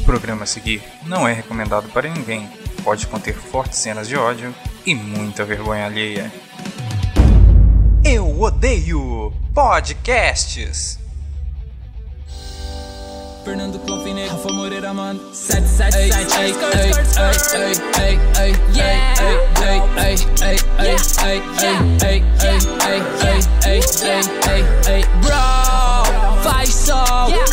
O programa a seguir não é recomendado para ninguém. Pode conter fortes cenas de ódio e muita vergonha alheia. Eu odeio podcasts. Fernando Glock, Rafa Moreira, mano. 777. Bro, faz sol.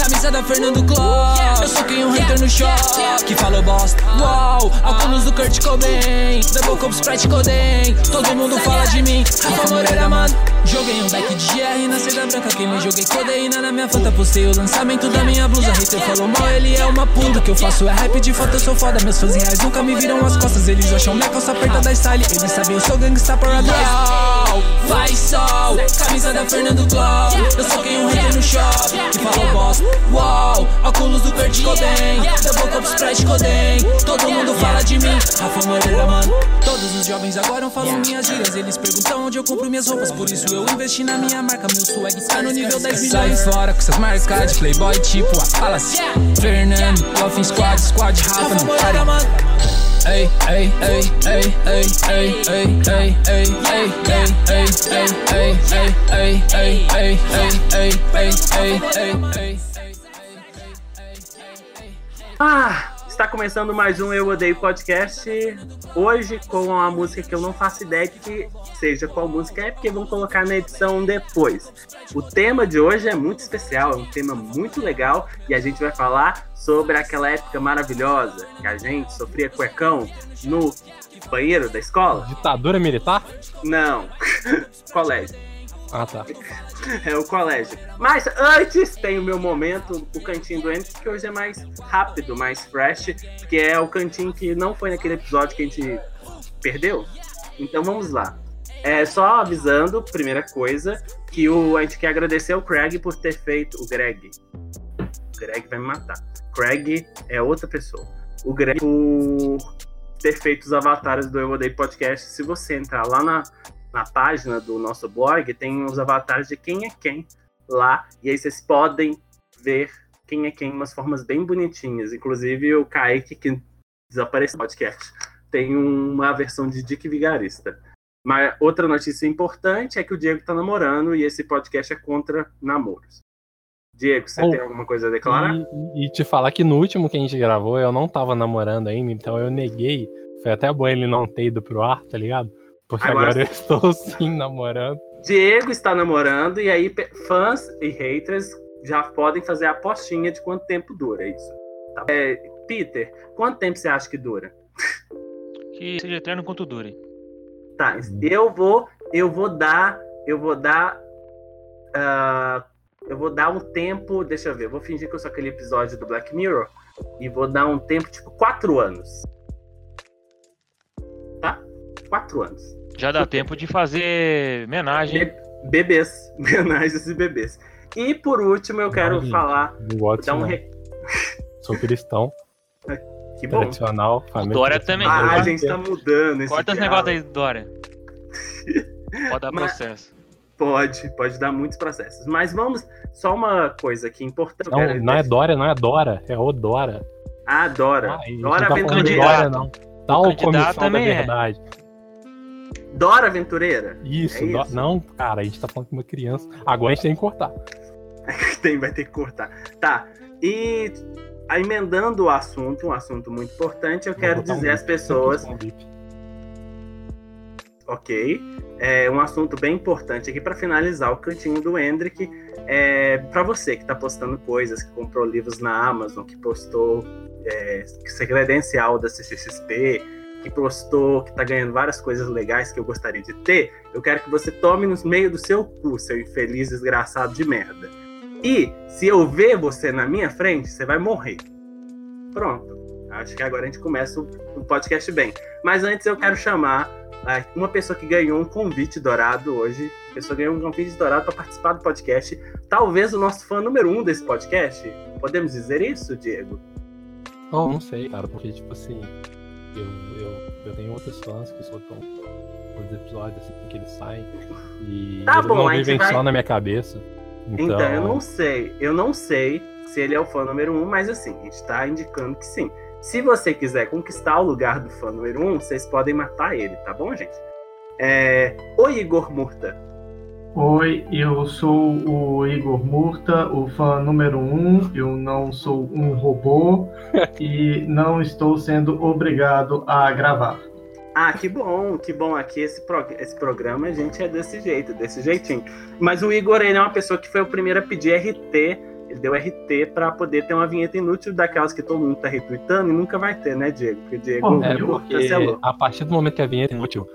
Camisa da Fernando Glock. Eu soquei hater no shopping que falou bosta. Uau, alunos do Kurt Cobain. Double Cup Sprite Coden. Todo mundo fala de mim. Rafa Moreira, mano. Joguei back de GR na seda branca. Que me joguei codeína na minha fanta. Postei o lançamento da minha blusa. Heitor falou mal, ele é uma puta. O que eu faço é rap de foto, eu sou foda. Meus fãs reais nunca me viram as costas. Eles acham minha calça apertada style. Eles sabem, eu sou gangsta por atrás. Faz sol, camisa da Fernando Glock. Eu soquei hater no shopping que falou bosta. Uau, óculos do Kurt Cobain. Double Cup Sprite Coden. Todo mundo fala de mim. Rafa Moreira, mano. Todos os jovens agora falam minhas gírias. Eles perguntam onde eu compro minhas roupas. Por isso eu investi na minha marca, meu swag está no nível 10 milhões. Sai fora com essas marcas de playboy tipo a Palace. Fernando, Coffin Squad, Squad Rafa, não para. Ei, ei, ei, ei, ei, ei, ei, ei, ei, ei, ei, ei, ei, ei, ei, ei. Ah, está começando mais um Eu Odeio Podcast, hoje com a música que eu não faço ideia que seja qual música é, porque vamos colocar na edição depois. O tema de hoje é muito especial, é um tema muito legal e a gente vai falar sobre aquela época maravilhosa que a gente sofria cuecão no banheiro da escola. Ditadura militar? Não, colégio. Ah, tá. É o colégio. Mas antes tem o meu momento, o cantinho do Hendrik, que hoje é mais rápido, mais fresh, que é o cantinho que não foi naquele episódio que a gente perdeu. Então vamos lá. É só avisando, primeira coisa, que a gente quer agradecer ao Craig por ter feito. O Greg. O Greg vai me matar. Craig é outra pessoa. O Greg por ter feito os avatares do Eu Odeio Podcast. Se você entrar lá na página do nosso blog, tem os avatares de quem é quem lá, e aí vocês podem ver quem é quem, umas formas bem bonitinhas, inclusive o Kaique, que desapareceu do podcast, tem uma versão de Dick Vigarista. Mas outra notícia importante é que o Diego tá namorando, e esse podcast é contra namoros. Diego, você tem alguma coisa a declarar? E te falar que no último que a gente gravou, eu não tava namorando ainda, então eu neguei, foi até bom ele não ter ido pro ar, tá ligado? Porque agora eu estou sim namorando. Diego está namorando, e aí fãs e haters já podem fazer a apostinha de quanto tempo dura isso. Tá? Peter, quanto tempo você acha que dura? Que seja eterno quanto dure. Tá, eu vou dar um tempo, deixa eu ver, eu vou fingir que eu sou aquele episódio do Black Mirror, e vou dar um tempo, tipo, 4 anos. 4 anos. Já dá tempo de fazer homenagem. Bebês. Homenagens e bebês. E por último, eu quero falar. Sou cristão. Que bom. Tradicional. Dória também. Ah, a gente tá mudando esse. Corta esse negócio aí, Dória. Pode dar processo. Pode dar muitos processos. Mas vamos. Só uma coisa aqui importante. Não é Dória, não é Dora. É o Dora. Ah, Dora. Dora Aventureira. Tal comissão da verdade. Dora Aventureira? Isso, é isso? Não, cara, a gente tá falando com uma criança. Agora a gente tem que cortar. Vai ter que cortar. Tá, e emendando o assunto, um assunto muito importante, eu quero dizer às pessoas... Ok, é um assunto bem importante aqui para finalizar o cantinho do Hendrik. É, para você que tá postando coisas, que comprou livros na Amazon, que postou credencial da CCXP, que postou, que tá ganhando várias coisas legais que eu gostaria de ter, eu quero que você tome no meio do seu cu, seu infeliz desgraçado de merda. E se eu ver você na minha frente, você vai morrer. Pronto. Acho que agora a gente começa o podcast bem. Mas antes eu quero chamar uma pessoa que ganhou um convite dourado hoje. A pessoa ganhou um convite dourado para participar do podcast. Talvez o nosso fã número 1 desse podcast. Podemos dizer isso, Diego? Oh, não sei, cara, porque tipo assim... Eu tenho outros fãs que soltam os episódios assim que eles saem e tá eles bom, não vivem vai... só na minha cabeça. Então eu não sei se ele é o fã número 1, mas assim, a gente tá indicando que sim. Se você quiser conquistar o lugar do fã número 1, vocês podem matar ele, tá bom, gente? Oi, Igor Murta. Oi, eu sou o Igor Murta, o fã número 1. Eu não sou um robô e não estou sendo obrigado a gravar. Ah, que bom, aqui esse programa, a gente, é desse jeito, desse jeitinho. Mas o Igor, ele é uma pessoa que foi o primeiro a pedir RT, ele deu RT pra poder ter uma vinheta inútil daquelas que todo mundo tá retweetando e nunca vai ter, né, Diego? Porque o Diego cancelou. A partir do momento que a vinheta inútil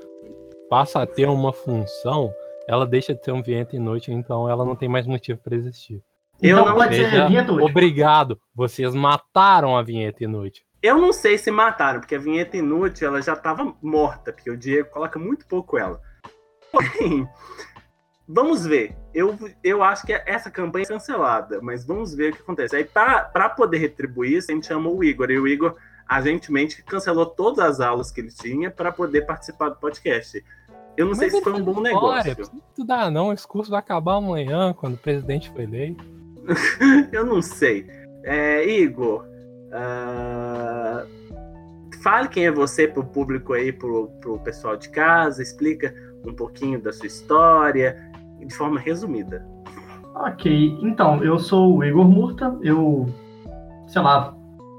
passa a ter uma função, ela deixa de ser uma vinheta inútil, então ela não tem mais motivo pra existir. Eu então, não pode ser vinheta inútil. Obrigado, vocês mataram a vinheta inútil. Eu não sei se mataram, porque a vinheta inútil ela já estava morta, porque o Diego coloca muito pouco ela. Porém, vamos ver. Eu acho que essa campanha é cancelada, mas vamos ver o que acontece. Aí, para poder retribuir isso, a gente chamou o Igor. E o Igor, agentemente, cancelou todas as aulas que ele tinha para poder participar do podcast. Eu não sei se foi um bom negócio. Não estudar não, esse curso vai acabar amanhã, quando o presidente foi eleito. Eu não sei. Igor... fale quem é você pro público aí, pro pessoal de casa, explica um pouquinho da sua história de forma resumida. Ok, então, eu sou o Igor Murta, eu, sei lá,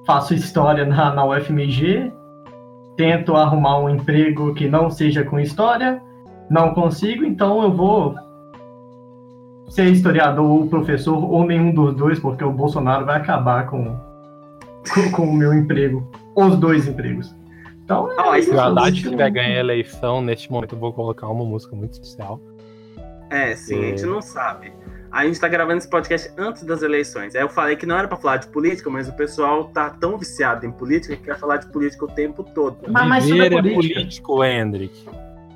faço história na UFMG, tento arrumar um emprego que não seja com história, não consigo, então eu vou ser historiador ou professor ou nenhum dos dois, porque o Bolsonaro vai acabar com o meu emprego, os dois empregos. Então, se o Haddad tiver ganhar a eleição, neste momento eu vou colocar uma música muito especial. A gente não sabe. A gente tá gravando esse podcast antes das eleições. Eu falei que não era pra falar de política, mas o pessoal tá tão viciado em política que quer falar de política o tempo todo. Mas viver tudo é político, Hendrik.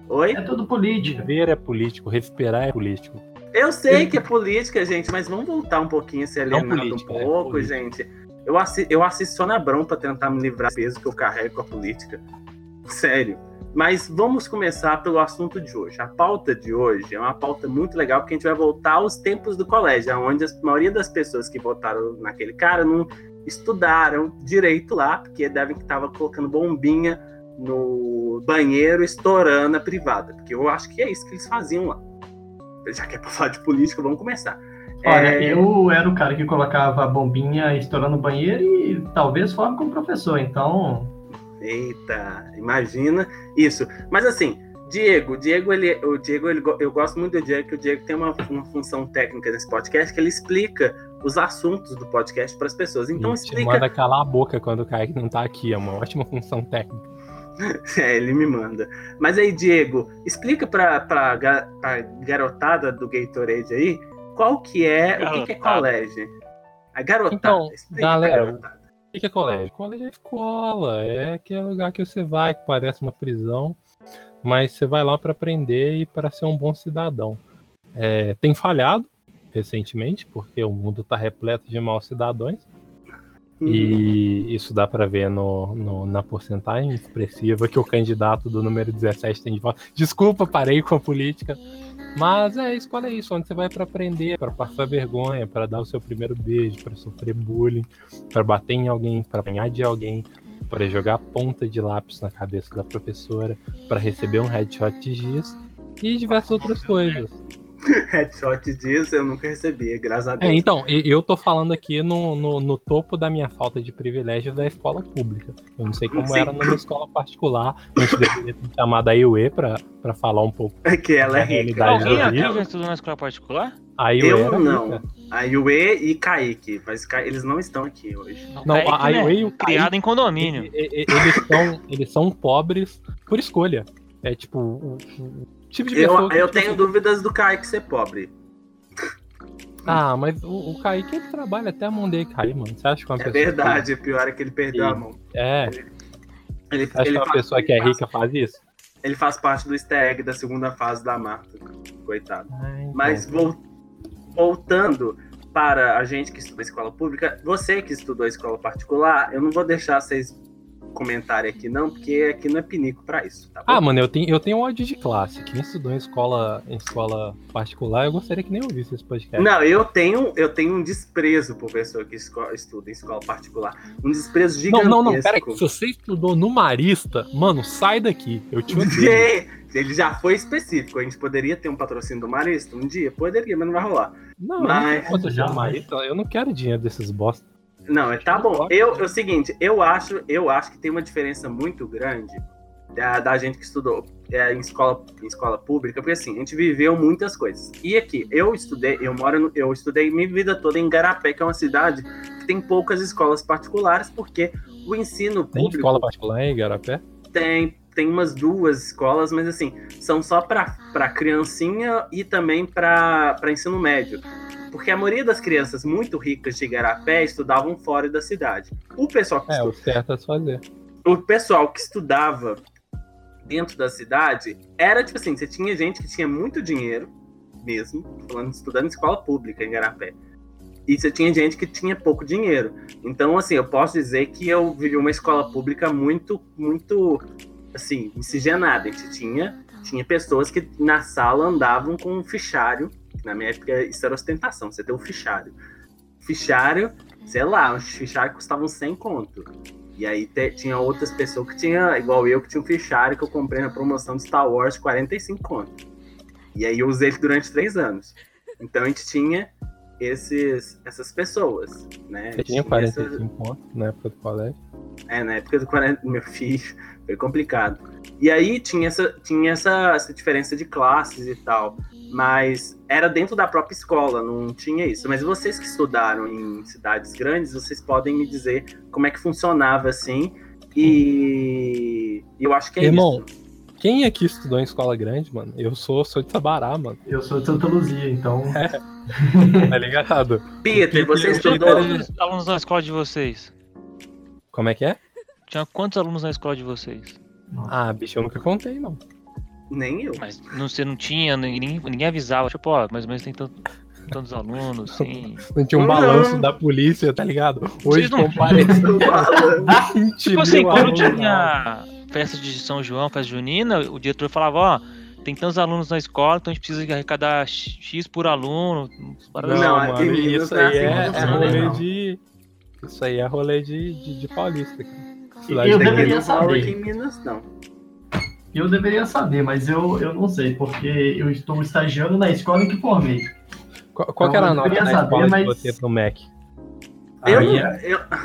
Oi? É tudo político. Viver é político, respirar é político. Eu sei que é política, gente, mas vamos voltar um pouquinho, se alienado um pouco, gente. Eu assisto só na Brom pra tentar me livrar do peso que eu carrego com a política. Sério. Mas vamos começar pelo assunto de hoje. A pauta de hoje é uma pauta muito legal, porque a gente vai voltar aos tempos do colégio, onde a maioria das pessoas que votaram naquele cara não estudaram direito lá, porque devem que tava colocando bombinha no banheiro, estourando a privada. Porque eu acho que é isso que eles faziam lá. Já que é pra falar de política, vamos começar. Olha, eu era o cara que colocava a bombinha estourando o banheiro e talvez forme como professor, então... Eita, imagina isso. Mas assim, Diego, eu gosto muito do Diego, que o Diego tem uma função técnica nesse podcast, que ele explica os assuntos do podcast para as pessoas. Então explica... Manda calar a boca quando o Kaique não tá aqui, é uma ótima função técnica. Ele me manda. Mas aí, Diego, explica pra garotada do Gatorade aí, qual que é, garotada. O que é colégio? A garotada. Então, galera, garotada. O que é colégio? Colégio é escola, é aquele lugar que você vai, que parece uma prisão, mas você vai lá para aprender e para ser um bom cidadão. Tem falhado recentemente, porque o mundo está repleto de maus cidadãos, e isso dá para ver na porcentagem expressiva que o candidato do número 17 tem de voto. Desculpa, parei com a política. Mas a escola é isso, onde você vai para aprender, para passar vergonha, para dar o seu primeiro beijo, para sofrer bullying, para bater em alguém, para apanhar de alguém, para jogar ponta de lápis na cabeça da professora, para receber um headshot de giz e diversas outras coisas. Headshot de giz eu nunca recebi, graças a Deus. Então, eu tô falando aqui no topo da minha falta de privilégios da escola pública. Eu não sei como era na minha escola particular. A gente deveria ter chamado a IUE pra falar um pouco. É que ela é rica. Alguém até já estudou na escola particular? Eu não. A IUE e Kaique, mas eles não estão aqui hoje. Não, a IUE e o Kaique, criado em condomínio. Eles são pobres por escolha. É tipo... Tipo de eu tenho dúvidas do Kaique ser pobre. Ah, mas o Kaique, ele trabalha até a mão dele cair, mano. Você acha que uma pessoa... É verdade, o pior é que ele perdeu a mão. Você acha que uma pessoa que é rica faz isso? Ele faz parte do easter egg da segunda fase da Marta. Coitado. Mas voltando para a gente que estuda escola pública, você que estudou escola particular, eu não vou deixar vocês... comentário aqui, não, porque aqui não é pinico pra isso, tá bom? Ah, mano, eu tenho ódio de classe. Quem estudou em escola particular, eu gostaria que nem ouvisse esse podcast. Não, eu tenho um desprezo por pessoa que estuda em escola particular. Um desprezo gigantesco. Não, pera aí. Se você estudou no Marista, mano, sai daqui. Eu te odeio. Ele já foi específico. A gente poderia ter um patrocínio do Marista um dia? Poderia, mas não vai rolar. Não, mas... eu não quero dinheiro desses bosta. Não, tá bom. É o seguinte, eu acho que tem uma diferença muito grande da gente que estudou em escola pública, porque assim, a gente viveu muitas coisas. E aqui, eu estudei minha vida toda em Garapé, que é uma cidade que tem poucas escolas particulares, porque o ensino público... Tem escola particular em Garapé? Tem umas duas escolas, mas assim, são só para criancinha e também para ensino médio. Porque a maioria das crianças muito ricas de Igarapé estudavam fora da cidade. O pessoal que estudava, o certo é fazer. O pessoal que estudava dentro da cidade era tipo assim, você tinha gente que tinha muito dinheiro mesmo, estudando em escola pública em Igarapé. E você tinha gente que tinha pouco dinheiro. Então, assim, eu posso dizer que eu vivi uma escola pública muito, muito, assim, miscigenada. A gente tinha pessoas que na sala andavam com um fichário. Na minha época, isso era ostentação, você ter um fichário. Fichário, sei lá, os fichários custavam 100 conto. E aí tinha outras pessoas que tinha, igual eu, que tinha um fichário que eu comprei na promoção de Star Wars, 45 conto. E aí eu usei ele durante 3 anos. Então a gente tinha essas pessoas, né? Você tinha 45 conto na época do colégio? É, na época do colégio, meu filho, foi complicado. E aí tinha essa diferença de classes e tal. Mas era dentro da própria escola, não tinha isso. Mas vocês que estudaram em cidades grandes, vocês podem me dizer como é que funcionava assim. E eu acho que é irmão, isso. Irmão, quem aqui estudou em escola grande, mano? Eu sou de Sabará, mano. Eu sou de Santa Luzia, então... Tá ligado? Peter, você estudou... Quantos alunos na escola de vocês? Como é que é? Tinha quantos alunos na escola de vocês? Ah, bicho, eu nunca contei, não. Nem eu. Mas você não tinha, ninguém avisava, tipo, ó, mais ou menos tem tantos alunos, sim. Não tinha um balanço da polícia, tá ligado? Hoje compareceu. Tipo assim, quando tinha festa de São João, festa junina, o diretor falava, ó, tem tantos alunos na escola, então a gente precisa arrecadar X por aluno. Não, isso aí é rolê de... Isso aí é rolê de paulista. Eu deveria saber. Aqui em Minas, não. Eu deveria saber, mas eu não sei, porque eu estou estagiando na escola que formei. Qual que era a nota da escola que você pro MEC?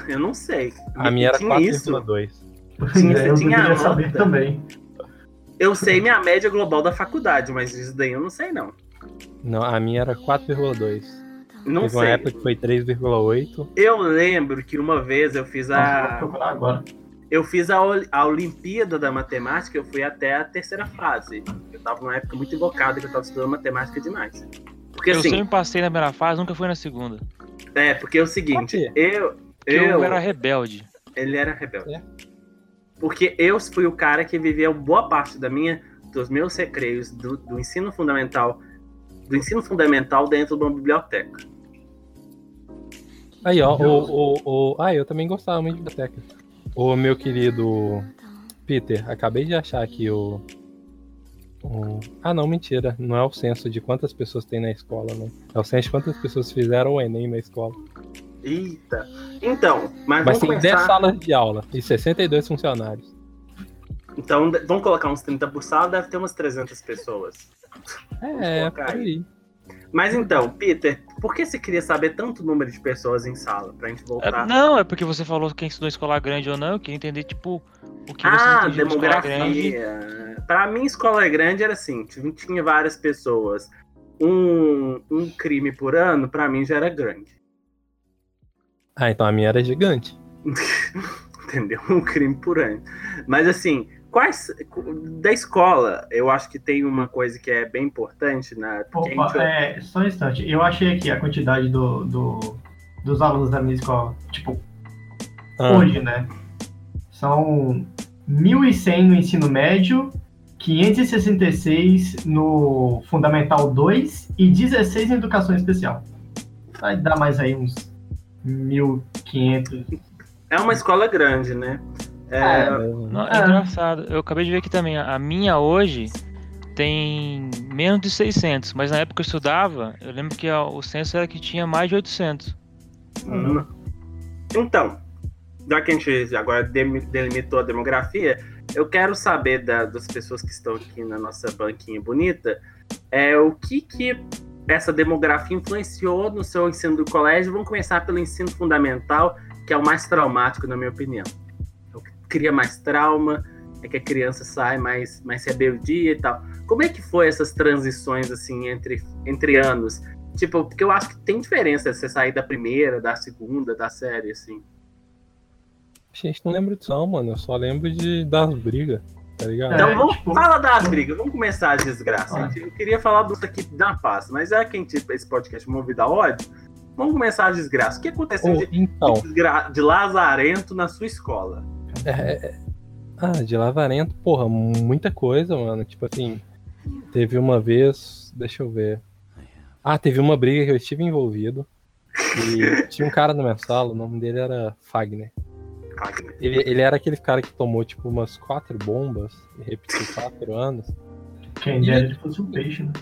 Eu não sei. A minha era 4,2. Eu deveria saber também. Eu sei minha média global da faculdade, mas isso daí eu não sei, não. Não, a minha era 4,2. Não sei. Teve uma época que foi 3,8. Eu lembro que uma vez eu fiz a... Vou procurar agora. Eu fiz a Olimpíada da Matemática, eu fui até a 3ª fase. Eu tava numa época muito invocada, que eu tava estudando matemática demais. Porque, eu assim, sempre passei na 1ª fase, nunca fui na 2ª. É, porque é o seguinte, eu era rebelde. Ele era rebelde. É. Porque eu fui o cara que viveu boa parte dos meus recreios do ensino fundamental dentro de uma biblioteca. Aí, ó, eu também gostava muito de biblioteca. Ô, meu querido Peter, acabei de achar aqui o... Ah, não, mentira. Não é o censo de quantas pessoas tem na escola, não. É o censo de quantas pessoas fizeram o Enem na escola. Eita. Então, mas tem começar... 10 salas de aula e 62 funcionários. Então, vamos colocar uns 30 por sala, deve ter umas 300 pessoas. É, por aí. Mas então, Peter, por que você queria saber tanto número de pessoas em sala? Pra gente voltar? Não, é porque você falou quem estudou em escola grande ou não, eu queria entender, tipo, o que você entendeu de escola grande. Pra mim, escola grande era assim, tinha várias pessoas. Um crime por ano, pra mim, já era grande. Ah, então a minha era gigante. Entendeu? Um crime por ano. Mas assim... Da escola, eu acho que tem uma coisa que é bem importante na... Só um instante. Eu achei aqui a quantidade dos alunos da minha escola. Tipo, hoje, né? São 1.100 no ensino médio, 566 no Fundamental 2 e 16 em Educação Especial. Vai dar mais aí uns 1.500. É uma escola grande, né? É engraçado. Eu acabei de ver aqui também. A minha hoje tem menos de 600, mas na época que eu estudava, eu lembro que o censo era que tinha mais de 800. Então, já que a gente agora delimitou a demografia, eu quero saber das pessoas que estão aqui na nossa banquinha bonita, o que essa demografia influenciou no seu ensino do colégio. Vamos começar pelo ensino fundamental, que é o mais traumático, na minha opinião. É o que cria mais trauma, é que a criança sai mais rebeldia e tal. Como é que foi essas transições, assim, entre anos? Tipo, porque eu acho que tem diferença você sair da primeira, da segunda, da série, assim. Gente, não lembro disso não, mano. Eu só lembro das brigas, tá ligado? Então fala das brigas, vamos começar as desgraças. Eu queria falar do aqui da paz, mas já que esse podcast movido a ódio, vamos começar as desgraças. O que aconteceu de lazarento na sua escola? De lazarento, porra, muita coisa, mano. Tipo assim, teve uma vez, deixa eu ver. Teve uma briga que eu estive envolvido. E tinha um cara na minha sala, o nome dele era Fagner. Ele era aquele cara que tomou, tipo, umas 4 bombas e repetiu 4 anos. Quem dera ele fosse um peixe, né?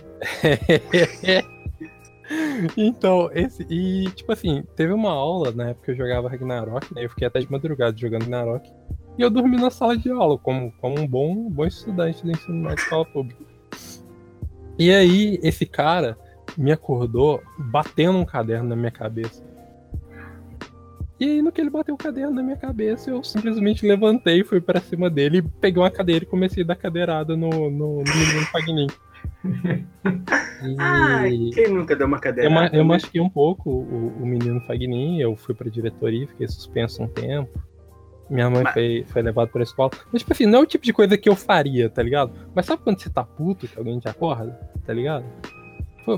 Então, tipo assim, teve uma aula, na época eu jogava Ragnarok, né? Eu fiquei até de madrugada jogando Ragnarok. E eu dormi na sala de aula, como um bom estudante do ensino médio de escola pública. E aí, esse cara me acordou batendo um caderno na minha cabeça. E aí, no que ele bateu o caderno na minha cabeça, eu simplesmente levantei, fui pra cima dele, peguei uma cadeira e comecei a dar cadeirada no menino Fagninho. Ai, quem nunca deu uma cadeirada? Eu machuquei um pouco o menino Fagninho, eu fui pra diretoria, fiquei suspenso um tempo. Minha mãe foi levada pra escola. Mas, tipo assim, não é o tipo de coisa que eu faria, tá ligado? Mas sabe quando você tá puto que alguém te acorda, tá ligado?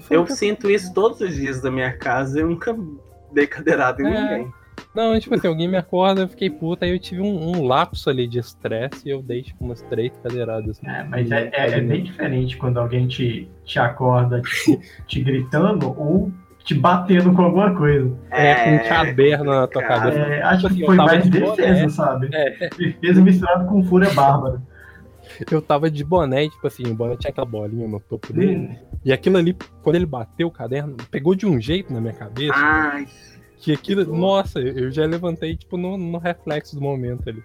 Eu sinto isso todos os dias da minha casa, eu nunca dei cadeirada em ninguém. Não, tipo assim, alguém me acorda, eu fiquei puta, aí eu tive um lapso ali de estresse e eu dei, tipo, umas 3 cadeiradas. Mas é bem diferente quando alguém te acorda, te gritando ou te batendo com alguma coisa. Com um caderno na tua cabeça. Acho que foi mais defesa, sabe? Defesa misturada com fúria bárbara. Eu tava de boné, tipo assim, o boné tinha aquela bolinha no topo dele. E aquilo ali, quando ele bateu o caderno, pegou de um jeito na minha cabeça. Ai, que aquilo, nossa, eu já levantei, tipo, no reflexo do momento ali.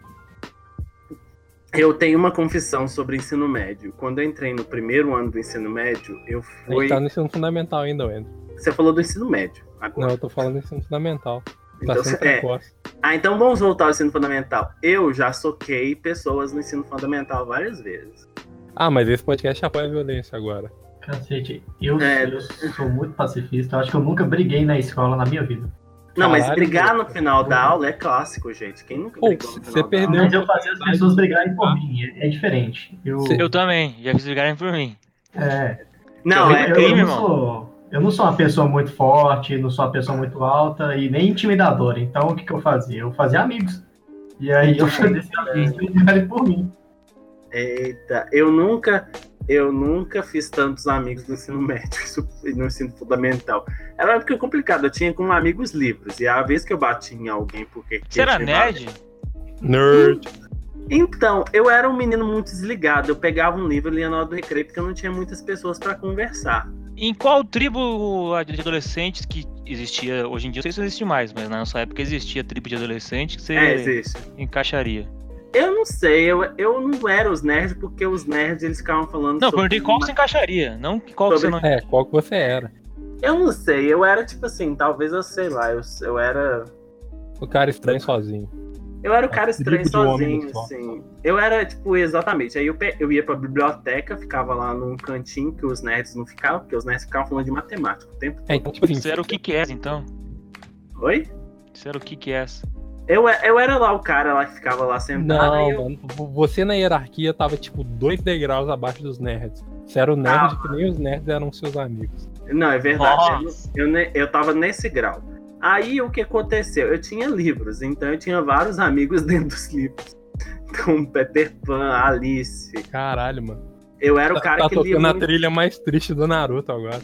Eu tenho uma confissão sobre ensino médio. Quando eu entrei no primeiro ano do ensino médio, eu fui... Ele tá no ensino fundamental ainda, Enzo. Você falou do ensino médio agora. Não, eu tô falando do ensino fundamental. Tá então, sendo precoce. Então vamos voltar ao ensino fundamental. Eu já soquei pessoas no ensino fundamental várias vezes. Mas esse podcast apoia a violência agora. Cacete, eu sou muito pacifista. Eu acho que eu nunca briguei na escola na minha vida. Não, mas brigar no final da aula é clássico, gente. Quem nunca brigou no final da aula? Mas eu fazia as pessoas brigarem por mim, é diferente. Eu também, já fiz brigarem por mim. Não, é crime, irmão. Eu não sou uma pessoa muito forte, não sou uma pessoa muito alta e nem intimidadora. Então, o que eu fazia? Eu fazia amigos. E aí, eu fazia amigos brigarem por mim. Eita, eu nunca fiz tantos amigos no ensino médio, no ensino fundamental. Era uma época complicada, eu tinha com amigos livres. E a vez que eu bati em alguém porque... Você era nerd? Nerd. Então, eu era um menino muito desligado. Eu pegava um livro e lia na hora do recreio porque eu não tinha muitas pessoas pra conversar. Em qual tribo de adolescentes que existia hoje em dia? Não sei se existe mais, mas na nossa época existia tribo de adolescentes que você encaixaria. Eu não sei, eu não era os nerds, porque os nerds eles ficavam falando sobre... Não, perguntei qual você encaixaria, não qual que você não... qual que você era. Eu não sei, eu era tipo assim, talvez eu sei lá, eu era... O cara estranho sozinho. Eu era o cara estranho sozinho, assim. Eu era, tipo, exatamente, aí eu ia pra biblioteca, ficava lá num cantinho que os nerds não ficavam, porque os nerds ficavam falando de matemática o tempo todo. Então, tipo, você era o que é, então? Oi? Você era o que é? Eu era lá o cara lá que ficava lá sentado. Não, mano, você na hierarquia tava tipo 2 degraus abaixo dos nerds. Você era o nerd que nem os nerds eram seus amigos. Não, é verdade. Eu tava nesse grau. Aí o que aconteceu? Eu tinha livros, então eu tinha vários amigos dentro dos livros. Então, Peter Pan, Alice. Caralho, mano. Eu era o cara que lia. Tá tocando a trilha mais triste do Naruto agora.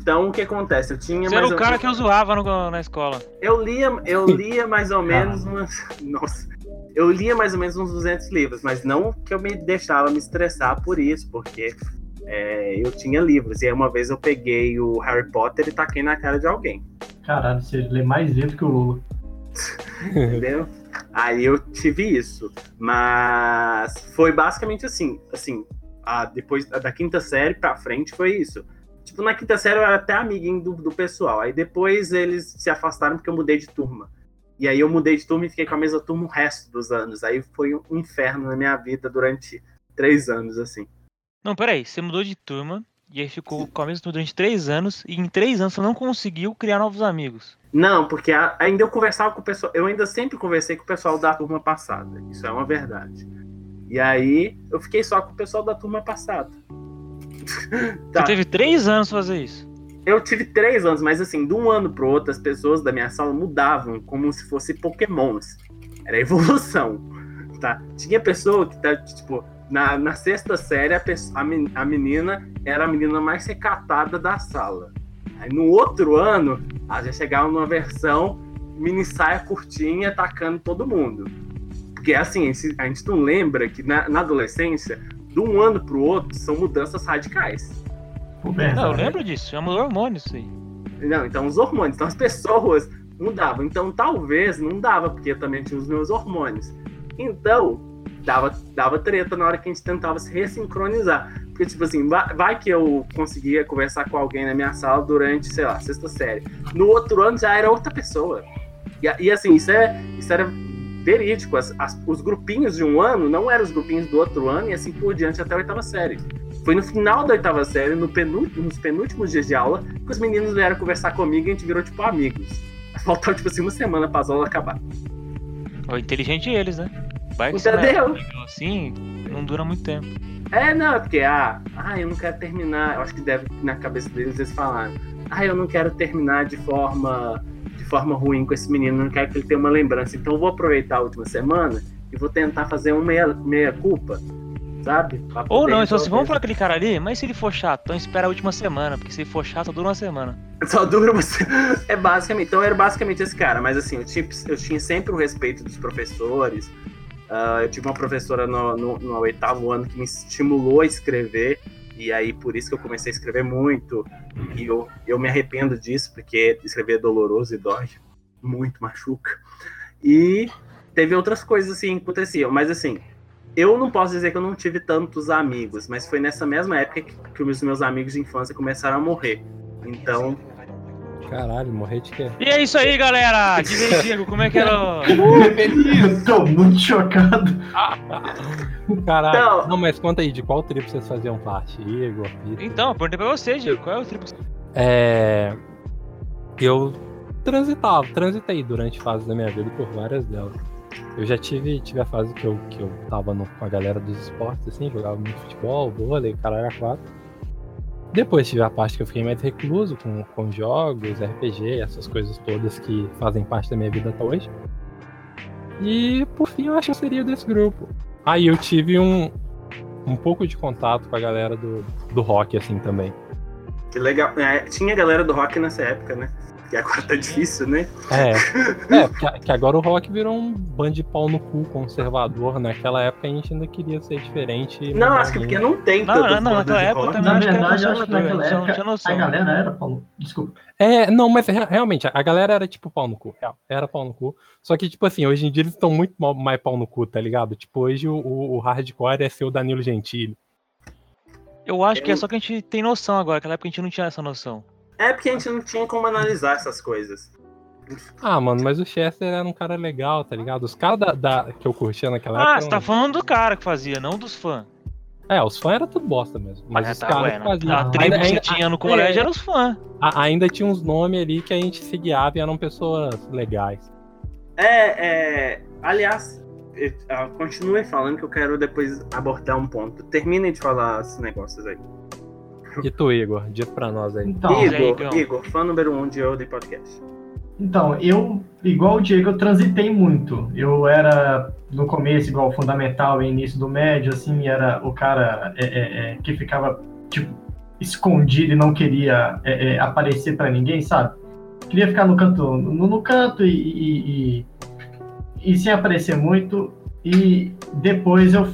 Então o que acontece? Eu tinha... Você mais era o cara que eu zoava na escola. Eu lia mais ou menos umas... Nossa, eu lia mais ou menos uns 200 livros, mas não que eu me deixava me estressar por isso, porque eu tinha livros. E aí uma vez eu peguei o Harry Potter e taquei na cara de alguém. Caralho, você lê mais livro que o Lula. Entendeu? Aí eu tive isso. Mas foi basicamente assim depois da quinta série pra frente foi isso. Tipo, na quinta série eu era até amiguinho do pessoal. Aí depois eles se afastaram porque eu mudei de turma. E aí eu mudei de turma e fiquei com a mesma turma o resto dos anos. Aí foi um inferno na minha vida durante 3 anos, assim. Não, peraí, você mudou de turma e aí ficou com a mesma turma durante 3 anos e em 3 anos você não conseguiu criar novos amigos. Não, porque ainda eu conversava com o pessoal, eu ainda sempre conversei com o pessoal da turma passada, isso é uma verdade. E aí eu fiquei só com o pessoal da turma passada. Tá. Você teve 3 anos pra fazer isso? Eu tive 3 anos, mas assim, de um ano pro outro as pessoas da minha sala mudavam como se fossem pokémons. Era evolução, tá? Tinha pessoa que tá, tipo... Na sexta série, a menina era a menina mais recatada da sala. Aí no outro ano, ela já chegava numa versão mini saia curtinha, atacando todo mundo. Porque assim, a gente não lembra que na adolescência, de um ano pro outro, são mudanças radicais. Não, eu lembro disso, é um hormônio isso aí. Não, então os hormônios, então as pessoas mudavam. Então talvez não dava, porque eu também tinha os meus hormônios. Então... Dava treta na hora que a gente tentava se ressincronizar. Porque, tipo assim, vai que eu conseguia conversar com alguém na minha sala durante, sei lá, sexta série. No outro ano já era outra pessoa. E assim, isso era verídico. Os grupinhos de um ano não eram os grupinhos do outro ano e assim por diante até a oitava série. Foi no final da oitava série, nos penúltimos dias de aula, que os meninos vieram conversar comigo e a gente virou, tipo, amigos. Faltava, tipo assim, uma semana para as aulas acabar. Inteligente eles, né? Vai que assim, não dura muito tempo. É, não, é porque, eu não quero terminar, eu acho que deve, na cabeça deles, eles falaram, eu não quero terminar de forma ruim com esse menino, não quero que ele tenha uma lembrança, então eu vou aproveitar a última semana e vou tentar fazer uma meia-culpa, sabe? Ou não, então se vamos falar aquele cara ali, mas se ele for chato, então espera a última semana, porque se ele for chato, só dura uma semana. Só dura uma semana, então era basicamente esse cara, mas assim, eu tinha sempre o respeito dos professores. Eu tive uma professora no oitavo ano que me estimulou a escrever, e aí por isso que eu comecei a escrever muito, e eu me arrependo disso, porque escrever é doloroso e dói, muito machuca. E teve outras coisas assim que aconteciam, mas assim, eu não posso dizer que eu não tive tantos amigos, mas foi nessa mesma época que os meus amigos de infância começaram a morrer, então... Caralho, morrer de quê? E é isso aí, galera! Diz aí, Diego, como é que era? Eu tô muito chocado. Caralho. Então, não, mas conta aí, de qual tribo vocês faziam parte? Igor, Peter? Então, eu perguntei pra você, Diego, qual é o tribo? Eu transitei durante fases da minha vida por várias delas. Eu já tive a fase que eu tava com a galera dos esportes, assim, jogava muito futebol, vôlei, caralho, a 4. Depois tive a parte que eu fiquei mais recluso com jogos, RPG, essas coisas todas que fazem parte da minha vida até hoje. E por fim eu acho que eu seria desse grupo. Aí eu tive um pouco de contato com a galera do rock assim também. Que legal, tinha galera do rock nessa época, né? Que agora tá difícil, né? Que agora o rock virou um bando de pau no cu conservador. Naquela época a gente ainda queria ser diferente. Não, acho que porque não tem tanto. Não, naquela época também. Na verdade, eu acho que naquela época a galera era pau no cu. Desculpa. Não, mas realmente, a galera era tipo pau no cu. Era pau no cu. Só que, tipo assim, hoje em dia eles estão muito mais pau no cu, tá ligado? Tipo, hoje o hardcore é ser o Danilo Gentili. Eu acho que é só que a gente tem noção agora. Naquela época a gente não tinha essa noção. É porque a gente não tinha como analisar essas coisas. Ah, mano, mas o Chester era um cara legal, tá ligado? Os caras que eu curtia naquela época... Ah, você tá falando do cara que fazia, não dos fãs. Os fãs eram tudo bosta mesmo. Mas os caras que faziam... A tribo que tinha no colégio eram os fãs. Ainda tinha uns nomes ali que a gente se guiava e eram pessoas legais. Aliás, continuem falando que eu quero depois abordar um ponto. Terminem de falar esses negócios aí. E tu, Igor? Diz pra nós aí. Então, Igor, fã número 1 de Oldie Podcast. Então, eu, igual o Diego, eu transitei muito. Eu era, no começo, igual o fundamental e início do médio, assim, era o cara que ficava, tipo, escondido e não queria aparecer pra ninguém, sabe? Queria ficar no canto, no canto e sem aparecer muito. E depois eu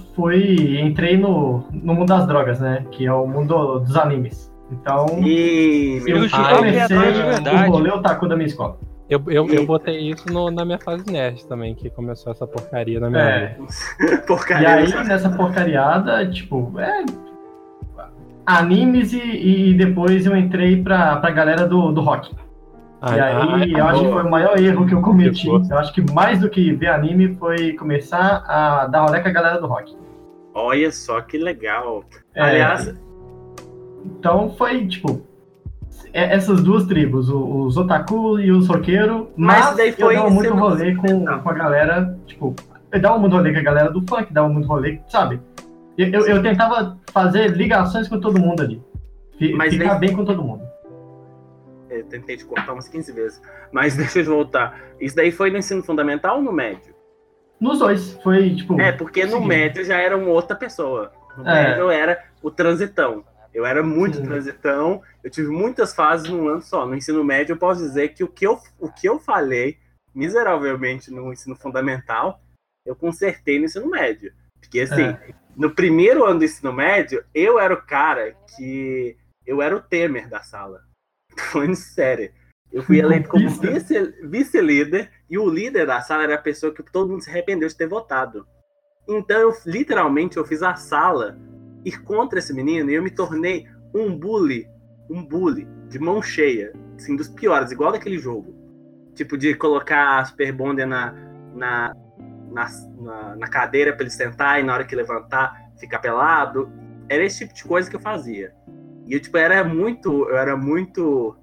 entrei no mundo das drogas, né? Que é o mundo dos animes. Então, eu comecei o rolê otaku da minha escola. Eu botei isso na minha fase nerd também, que começou essa porcaria na minha vida. Porcaria. E aí, nessa porcariada, animes e depois eu entrei pra galera do rock. Acho que foi o maior erro que eu cometi. Eu acho que mais do que ver anime foi começar a dar rolê com a galera do rock. Olha só, que legal. Aliás... Então foi, essas duas tribos, os otaku e os roqueiros, mas daí eu dava muito rolê com a galera, eu dava muito rolê com a galera do funk, dava muito rolê, sabe? Eu tentava fazer ligações com todo mundo ali, ficar bem com todo mundo. Eu tentei te cortar umas 15 vezes, mas deixa eu voltar. Isso daí foi no ensino fundamental ou no médio? Nos dois, foi, porque no médio já era uma outra pessoa, no médio eu era o transitão. Eu era muito transitão, eu tive muitas fases num ano só. No ensino médio, eu posso dizer que o que eu falei, miseravelmente, no ensino fundamental, eu consertei no ensino médio. Porque, no primeiro ano do ensino médio, eu era o cara que... Eu era o Temer da sala. Tô falando sério. Eu fui eleito como vice-líder, e o líder da sala era a pessoa que todo mundo se arrependeu de ter votado. Então, eu fiz a sala... ir contra esse menino, e eu me tornei um bully, de mão cheia, assim, dos piores, igual daquele jogo, de colocar a Super Bonder na cadeira pra ele sentar, e na hora que levantar, ficar pelado, era esse tipo de coisa que eu fazia, e eu, era muito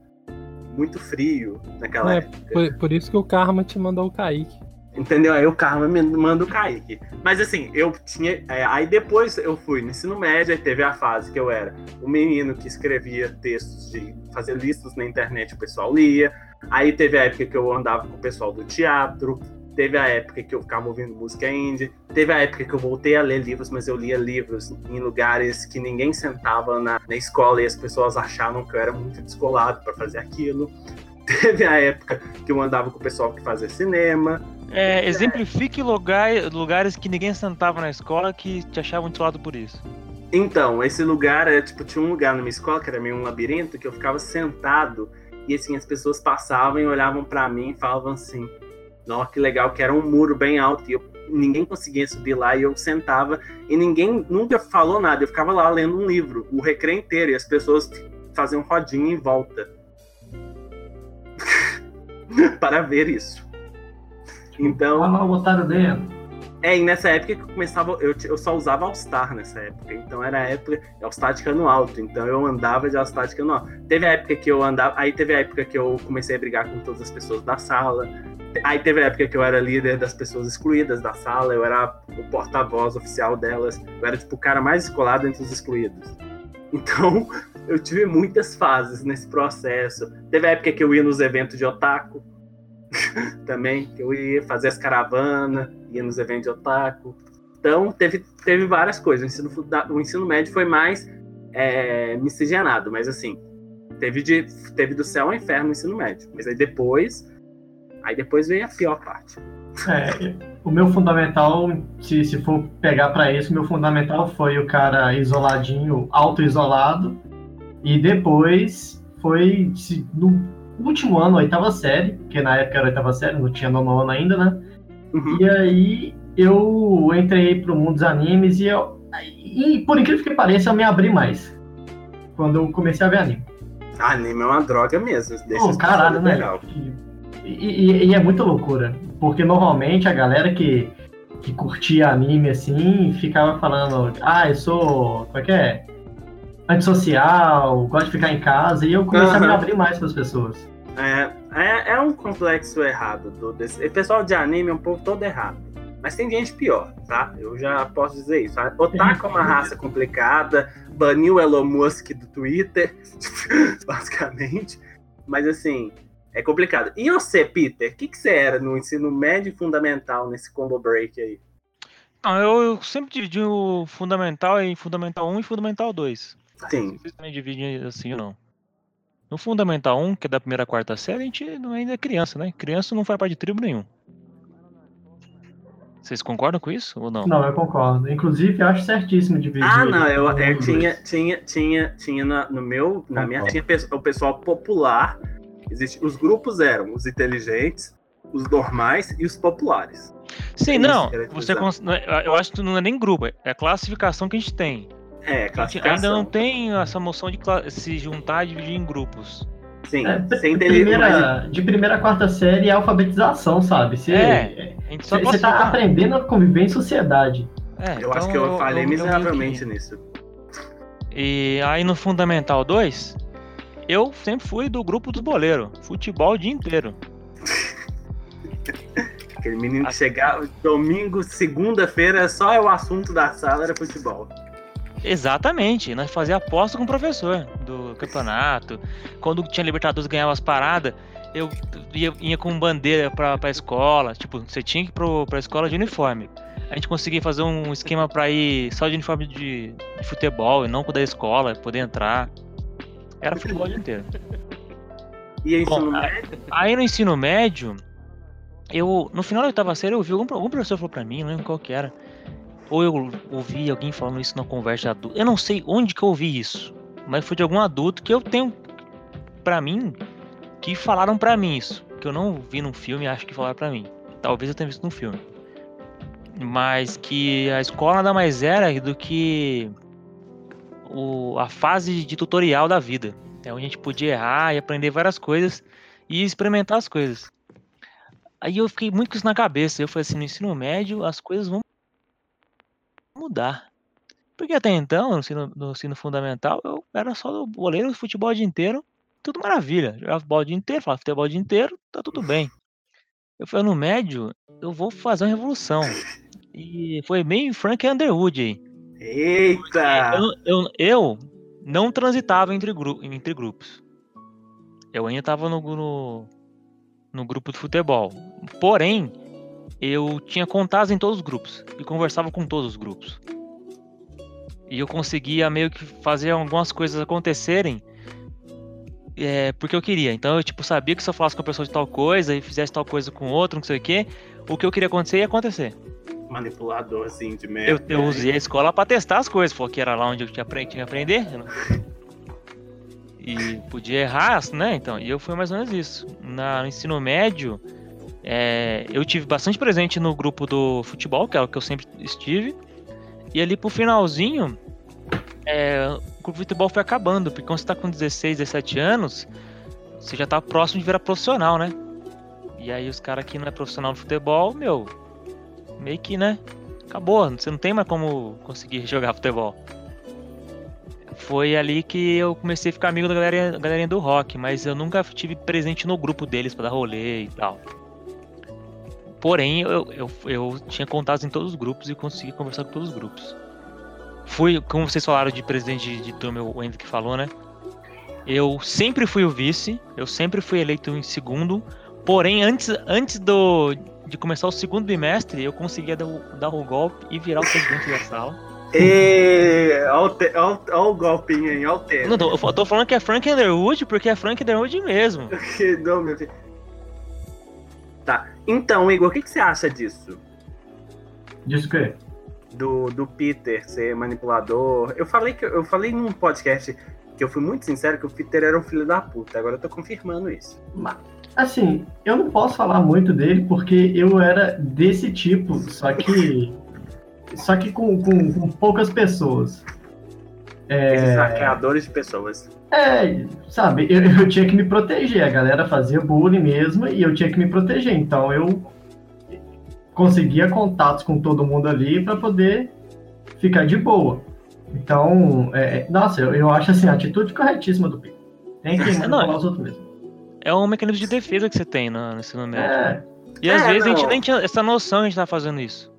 frio naquela época. Por isso que o karma te mandou o Kaique. Entendeu? Aí o karma me manda o Kaique. Mas assim, eu tinha... Aí depois eu fui no ensino médio, aí teve a fase que eu era o menino que escrevia textos, de fazer listas na internet, o pessoal lia. Aí teve a época que eu andava com o pessoal do teatro, teve a época que eu ficava ouvindo música indie, teve a época que eu voltei a ler livros, mas eu lia livros em lugares que ninguém sentava na escola e as pessoas achavam que eu era muito descolado pra fazer aquilo. Teve a época que eu andava com o pessoal que fazia cinema. Exemplifique lugares que ninguém sentava na escola que te achavam titulado por isso. Então, esse lugar era, tinha um lugar na minha escola que era meio um labirinto, que eu ficava sentado e assim, as pessoas passavam e olhavam pra mim e falavam assim, nossa, que legal, que era um muro bem alto e ninguém conseguia subir lá, e eu sentava e ninguém nunca falou nada, eu ficava lá lendo um livro, o recreio inteiro, e as pessoas faziam rodinha em volta para ver isso. Então, botaram o dedo. E nessa época que eu começava, eu só usava All-Star nessa época. Então era a época de All-Star de cano alto. Então eu andava de All-Star de cano alto. Teve a época que eu comecei a brigar com todas as pessoas da sala. Aí teve a época que eu era líder das pessoas excluídas da sala, eu era o porta-voz oficial delas, eu era o cara mais escolado entre os excluídos. Então, eu tive muitas fases nesse processo. Teve a época que eu ia nos eventos de otaku. Também, que eu ia fazer as caravanas, ia nos eventos de otaku. Então, teve várias coisas. O ensino médio foi mais miscigenado, mas assim, teve do céu ao inferno o ensino médio. Mas aí depois veio a pior parte. O meu fundamental, se for pegar pra isso, o meu fundamental foi o cara isoladinho, auto-isolado, e depois foi... último ano, oitava série, porque na época era oitava série, não tinha nono ano ainda, né? Uhum. E aí eu entrei pro mundo dos animes e por incrível que pareça, eu me abri mais quando eu comecei a ver anime. Anime é uma droga mesmo. Deixa caralho, né? Legal. E é muita loucura, porque normalmente a galera que curtia anime assim, ficava falando, eu sou... Como é que é? Antissocial, gosto de ficar em casa, e eu comecei a me abrir mais para as pessoas. É um complexo errado. O pessoal de anime é um povo todo errado. Mas tem gente pior, tá? Eu já posso dizer isso. Otaku é uma raça complicada, baniu o Elon Musk do Twitter, basicamente. Mas assim, é complicado. E você, Peter, o que você era no ensino médio e fundamental nesse combo break aí? Eu sempre dividi o fundamental em fundamental 1 e fundamental 2. Sim. Vocês também dividem assim ou não? No fundamental 1, que é da primeira à quarta série, a gente ainda é criança, né? Criança não faz parte de tribo nenhum. Vocês concordam com isso ou não? Não, eu concordo. Inclusive, eu acho certíssimo dividir. Ah, não, eu tinha no meu, na minha, tinha o pessoal popular. Existe, os grupos eram os inteligentes, os normais e os populares. Sim, não, você eu acho que não é nem grupo, é a classificação que a gente tem. É, classificação. A gente ainda não tem essa noção de se juntar e dividir em grupos. Sim, sem de primeira a quarta série é alfabetização, sabe? Você tá aprendendo a conviver em sociedade. Eu acho que eu falei miseravelmente nisso. E aí no Fundamental 2, eu sempre fui do grupo dos boleiros, futebol o dia inteiro. Aquele menino que chegava domingo, segunda-feira, só o assunto da sala era futebol. Exatamente, nós fazíamos aposta com o professor do campeonato. Quando tinha Libertadores, ganhava as paradas, eu ia com bandeira pra escola. Tipo, você tinha que ir pra escola de uniforme. A gente conseguia fazer um esquema pra ir só de uniforme de futebol e não com o da escola, poder entrar. Era futebol o dia inteiro. E aí, ensino médio? Aí no ensino médio, no final da oitava série, eu ouvi algum professor falou pra mim, não lembro qual que era. Ou eu ouvi alguém falando isso na conversa de adulto. Eu não sei onde que eu ouvi isso, mas foi de algum adulto que eu tenho pra mim, que falaram pra mim isso, que eu não vi num filme, acho que falaram pra mim. Talvez eu tenha visto num filme. Mas que a escola nada mais era do que a fase de tutorial da vida. É onde a gente podia errar e aprender várias coisas e experimentar as coisas. Aí eu fiquei muito com isso na cabeça. Eu falei assim, no ensino médio as coisas vão mudar. Porque até então, no ensino fundamental, eu era só do boleiro, do futebol o dia inteiro, tudo maravilha. Jogava bola o dia inteiro, falava futebol o dia inteiro, tá tudo bem. Eu falei, no médio, eu vou fazer uma revolução. E foi meio Frank Underwood aí. Eita! Eu não transitava entre grupos. Eu ainda tava no grupo de futebol. Porém, eu tinha contatos em todos os grupos e conversava com todos os grupos. E eu conseguia meio que fazer algumas coisas acontecerem porque eu queria. Então eu tipo, sabia que se eu falasse com a pessoa de tal coisa e fizesse tal coisa com outro, não sei o que eu queria acontecer ia acontecer. Manipulador assim de merda. Eu usei a escola pra testar as coisas, porque era lá onde eu tinha que aprender. Né? E podia errar, né? Então, e eu fui mais ou menos isso. No ensino médio. Eu tive bastante presente no grupo do futebol, que é o que eu sempre estive. E ali pro finalzinho, o grupo de futebol foi acabando. Porque quando você tá com 16, 17 anos, você já tá próximo de virar profissional, né? E aí os caras que não é profissional no futebol, meu, meio que, né? Acabou, você não tem mais como conseguir jogar futebol. Foi ali que eu comecei a ficar amigo da galerinha do rock, mas eu nunca tive presente no grupo deles pra dar rolê e tal. Porém, eu tinha contatos em todos os grupos e consegui conversar com todos os grupos. Fui, como vocês falaram de presidente de turma, o Hendrik falou, né? Eu sempre fui o vice, eu sempre fui eleito em segundo. Porém, antes de começar o segundo bimestre, eu conseguia dar o golpe e virar o presidente da sala. Olha o golpinho aí, olha o tempo. Não, eu tô falando que é Frank Underwood porque é Frank Underwood mesmo. Não, meu filho. Tá. Então, Igor, o que você acha disso? Disso o quê? Do Peter ser manipulador. Eu falei num podcast que eu fui muito sincero que o Peter era um filho da puta. Agora eu tô confirmando isso. Assim, eu não posso falar muito dele porque eu era desse tipo, só que com poucas pessoas. Esses saqueadores de pessoas. Sabe, eu tinha que me proteger. A galera fazia bullying mesmo e eu tinha que me proteger. Então eu conseguia contatos com todo mundo ali pra poder ficar de boa. Então, nossa, eu acho assim, a atitude corretíssima do Pico. Tem que manipular os outros mesmo. É um mecanismo de defesa que você tem no ensino médio. E às vezes a gente nem tinha essa noção de a gente tá fazendo isso.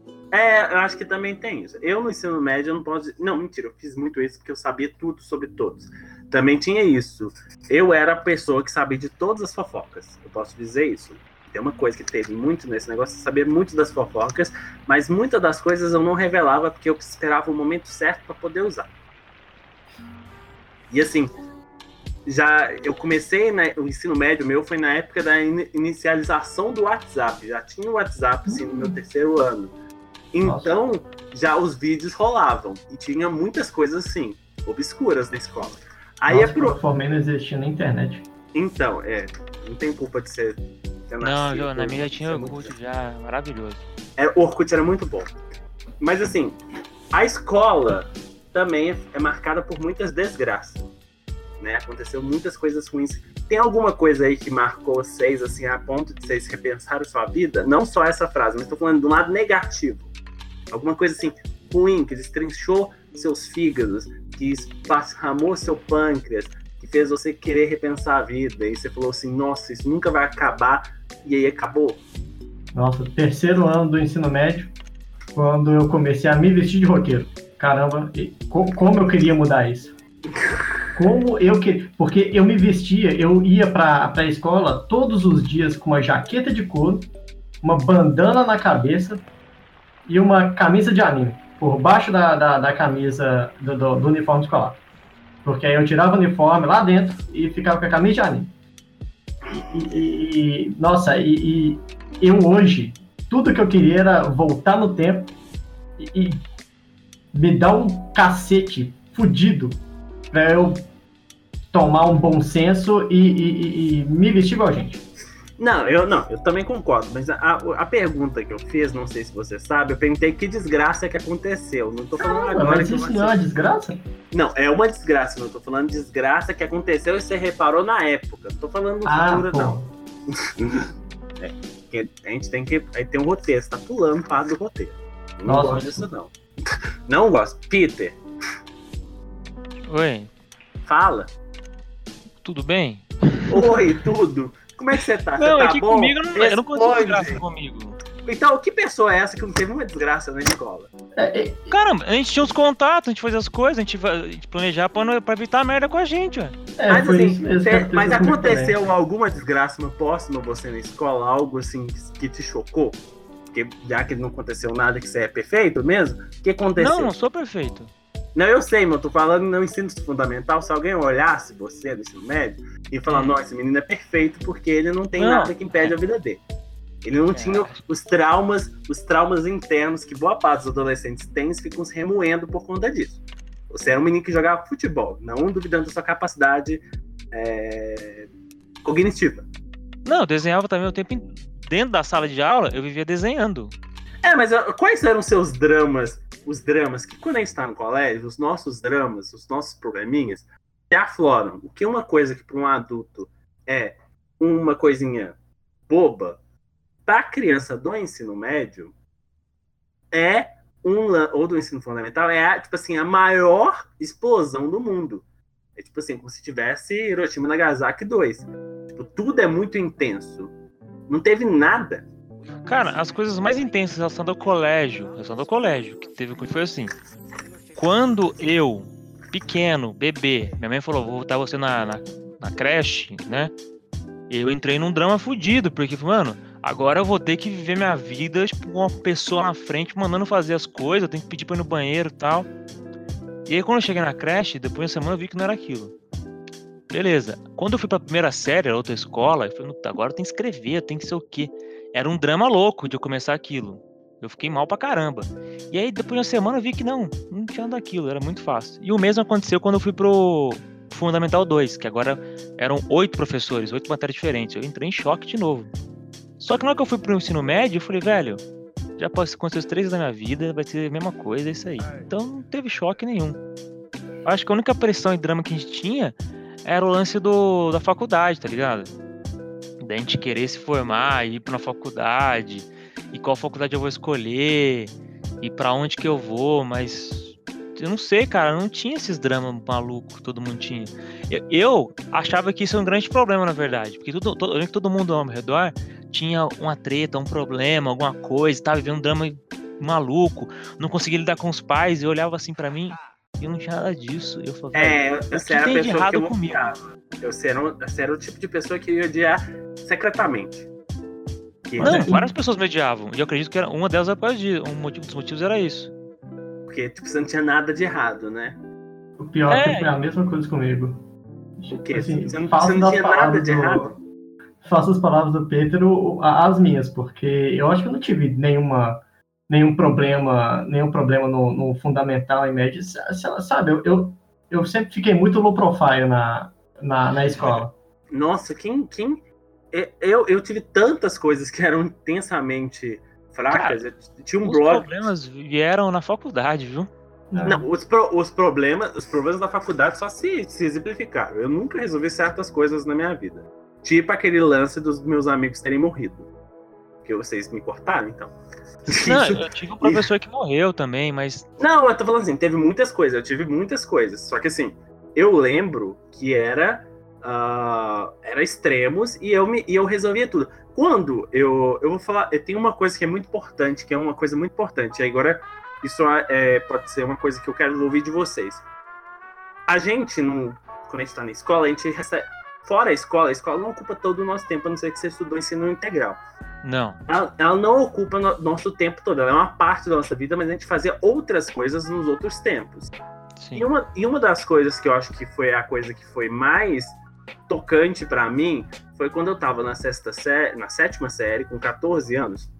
Eu acho que também tem isso. Eu no ensino médio eu não posso... Não, mentira, eu fiz muito isso porque eu sabia tudo sobre todos. Também tinha isso. Eu era a pessoa que sabia de todas as fofocas. Eu posso dizer isso. Tem uma coisa que teve muito nesse negócio, eu sabia muito das fofocas, mas muitas das coisas eu não revelava porque eu esperava o momento certo para poder usar. E assim, já eu comecei, né, o ensino médio meu foi na época da inicialização do WhatsApp. Já tinha o WhatsApp assim, no meu terceiro ano. Então, já os vídeos rolavam. E tinha muitas coisas, assim, obscuras na escola. Aí nossa, eu formei não existia na internet. Então, não tem culpa de ser... Não, João, na minha já tinha Orkut, já maravilhoso. O Orkut era muito bom. Mas, assim, a escola também é marcada por muitas desgraças, né? Aconteceu muitas coisas ruins. Tem alguma coisa aí que marcou vocês, assim, a ponto de vocês repensarem sua vida? Não só essa frase, mas tô falando do lado negativo. Alguma coisa, assim, ruim, que destrinchou seus fígados, que esparramou seu pâncreas, que fez você querer repensar a vida. E você falou assim, nossa, isso nunca vai acabar. E aí acabou. Nossa, terceiro ano do ensino médio, quando eu comecei a me vestir de roqueiro. Caramba, como eu queria mudar isso. Porque eu me vestia, eu ia pra escola todos os dias com uma jaqueta de couro, uma bandana na cabeça e uma camisa de anime, por baixo da camisa do uniforme escolar. Porque aí eu tirava o uniforme lá dentro e ficava com a camisa de anime. E eu hoje, tudo que eu queria era voltar no tempo e me dar um cacete fudido pra eu tomar um bom senso e me vestir igual a gente. Não, eu também concordo, mas a pergunta que eu fiz, não sei se você sabe, eu perguntei que desgraça que aconteceu. Não tô falando agora. Mas isso não é uma desgraça? Não, é uma desgraça, não tô falando desgraça que aconteceu e você reparou na época. Não tô falando no futuro, não. A gente tem que. Aí tem um roteiro, você tá pulando para do roteiro. Não gosto disso, não. Não gosto. Peter. Oi. Fala. Tudo bem? Oi, tudo. Como é que você tá? Não, você tá aqui bom? Comigo eu não consigo desgraça comigo. Então, que pessoa é essa que não teve uma desgraça na escola? Caramba, a gente tinha os contatos, a gente fazia as coisas, a gente planejava pra evitar a merda com a gente, ué. Mas assim, mas aconteceu alguma desgraça no próximo você na escola, algo assim que te chocou? Porque já que não aconteceu nada que você é perfeito mesmo, o que aconteceu? Não sou perfeito. Não, eu sei, mas eu tô falando no ensino fundamental, se alguém olhasse você no ensino médio e falar, nossa, esse menino é perfeito porque ele não tem nada que impede a vida dele. Ele não tinha os traumas internos que boa parte dos adolescentes têm e ficam se remoendo por conta disso. Você era um menino que jogava futebol, não duvidando da sua capacidade cognitiva. Não, eu desenhava também o tempo dentro da sala de aula, eu vivia desenhando. Mas quais eram os seus dramas? Os dramas que quando a gente está no colégio, os nossos dramas, os nossos probleminhas, se afloram. O que uma coisa que para um adulto é uma coisinha boba, para a criança do ensino médio ou do ensino fundamental tipo assim, a maior explosão do mundo. É tipo assim, como se tivesse Hiroshima e Nagasaki 2. Tipo, tudo é muito intenso. Não teve nada. Cara, as coisas mais intensas relacionadas ao colégio, que teve foi assim. Quando eu, pequeno, bebê, minha mãe falou, vou botar você na creche, né? Eu entrei num drama fudido, porque, mano, agora eu vou ter que viver minha vida, tipo, com uma pessoa na frente mandando fazer as coisas, eu tenho que pedir pra ir no banheiro e tal. E aí, quando eu cheguei na creche, depois de uma semana eu vi que não era aquilo. Beleza. Quando eu fui pra primeira série, era outra escola, eu falei, agora eu tenho que escrever, eu tenho que ser o quê? Era um drama louco de eu começar aquilo. Eu fiquei mal pra caramba. E aí, depois de uma semana, eu vi que não tinha nada daquilo, era muito fácil. E o mesmo aconteceu quando eu fui pro Fundamental 2, que agora eram 8 professores, 8 matérias diferentes. Eu entrei em choque de novo. Só que na hora que eu fui pro ensino médio, eu falei, velho, já aconteceu os 3 anos da minha vida, vai ser a mesma coisa, é isso aí. Então, não teve choque nenhum. Acho que a única pressão e drama que a gente tinha era o lance da faculdade, tá ligado? Da gente querer se formar, ir pra uma faculdade, e qual faculdade eu vou escolher, e pra onde que eu vou, mas eu não sei, cara, não tinha esses dramas malucos, todo mundo tinha. Eu achava que isso é um grande problema, na verdade, porque todo mundo ao meu redor tinha uma treta, um problema, alguma coisa, tava vivendo um drama maluco, não conseguia lidar com os pais, eu olhava assim pra mim, e eu não tinha nada disso, eu falava, você era a pessoa que eu odiava. Você era o tipo de pessoa que ia odiar secretamente. Várias pessoas me odiavam. E eu acredito que uma delas era por causa disso. Um dos motivos era isso. Porque tipo, você não tinha nada de errado, né? O pior é que foi a mesma coisa comigo. O quê? Assim, você não tinha nada de errado? Faço as palavras do Pedro às minhas, porque eu acho que eu não tive nenhuma nenhum problema no fundamental e médio, sabe? Eu sempre fiquei muito low profile na escola. Nossa, quem... Eu tive tantas coisas que eram intensamente fracas. Cara, eu tinha um blog. Os problemas vieram na faculdade, viu? Não, os problemas da faculdade só se exemplificaram. Eu nunca resolvi certas coisas na minha vida. Tipo aquele lance dos meus amigos terem morrido. Que vocês me cortaram, então. Não, eu tive um professor que morreu também, mas... Não, eu tô falando assim, eu tive muitas coisas. Só que assim, eu lembro que era extremos e eu resolvia tudo. Quando eu vou falar, eu tenho uma coisa que é muito importante, agora isso pode ser uma coisa que eu quero ouvir de vocês. Quando a gente tá na escola, a gente recebe... Fora a escola não ocupa todo o nosso tempo, a não ser que você estudou ensino integral. Não. Ela não ocupa nosso tempo todo, ela é uma parte da nossa vida, mas a gente fazia outras coisas nos outros tempos. Sim. E uma das coisas que eu acho que foi a coisa que foi mais tocante pra mim foi quando eu tava na sétima série, com 14 anos,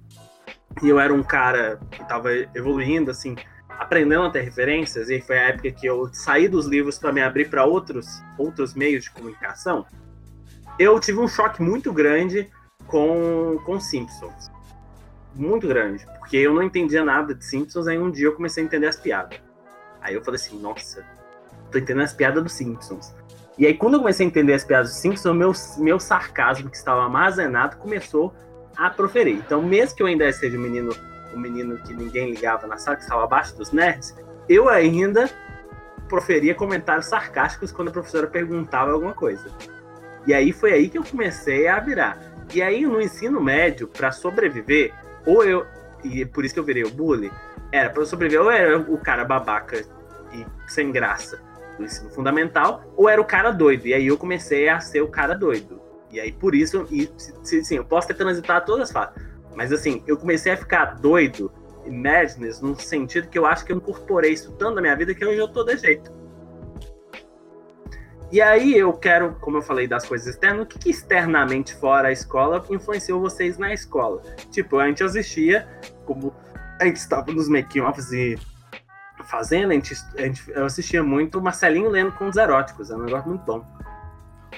e eu era um cara que tava evoluindo, assim, aprendendo a ter referências, e foi a época que eu saí dos livros para me abrir para outros meios de comunicação. Eu tive um choque muito grande com Simpsons. Muito grande, porque eu não entendia nada de Simpsons, aí um dia eu comecei a entender as piadas. Aí eu falei assim, nossa, tô entendendo as piadas dos Simpsons. E aí quando eu comecei a entender as piadas dos Simpsons, meu sarcasmo que estava armazenado começou a proferir. Então, mesmo que eu ainda seja um menino que ninguém ligava na sala, que estava abaixo dos nerds, eu ainda proferia comentários sarcásticos quando a professora perguntava alguma coisa. E aí foi aí que eu comecei a virar. E aí no ensino médio, para sobreviver, e por isso que eu virei o bully, era para sobreviver, ou era o cara babaca e sem graça do ensino fundamental, ou era o cara doido. E aí eu comecei a ser o cara doido. E aí por isso, sim, eu posso ter transitado todas as fases. Mas assim, eu comecei a ficar doido e madness num sentido que eu acho que eu incorporei isso tanto na minha vida que hoje eu tô de jeito. E aí eu quero, como eu falei das coisas externas, o que externamente fora a escola influenciou vocês na escola? Tipo, a gente assistia, como a gente estava nos making-offs e fazendo, eu assistia muito Marcelinho lendo Contos Eróticos, é um negócio muito bom.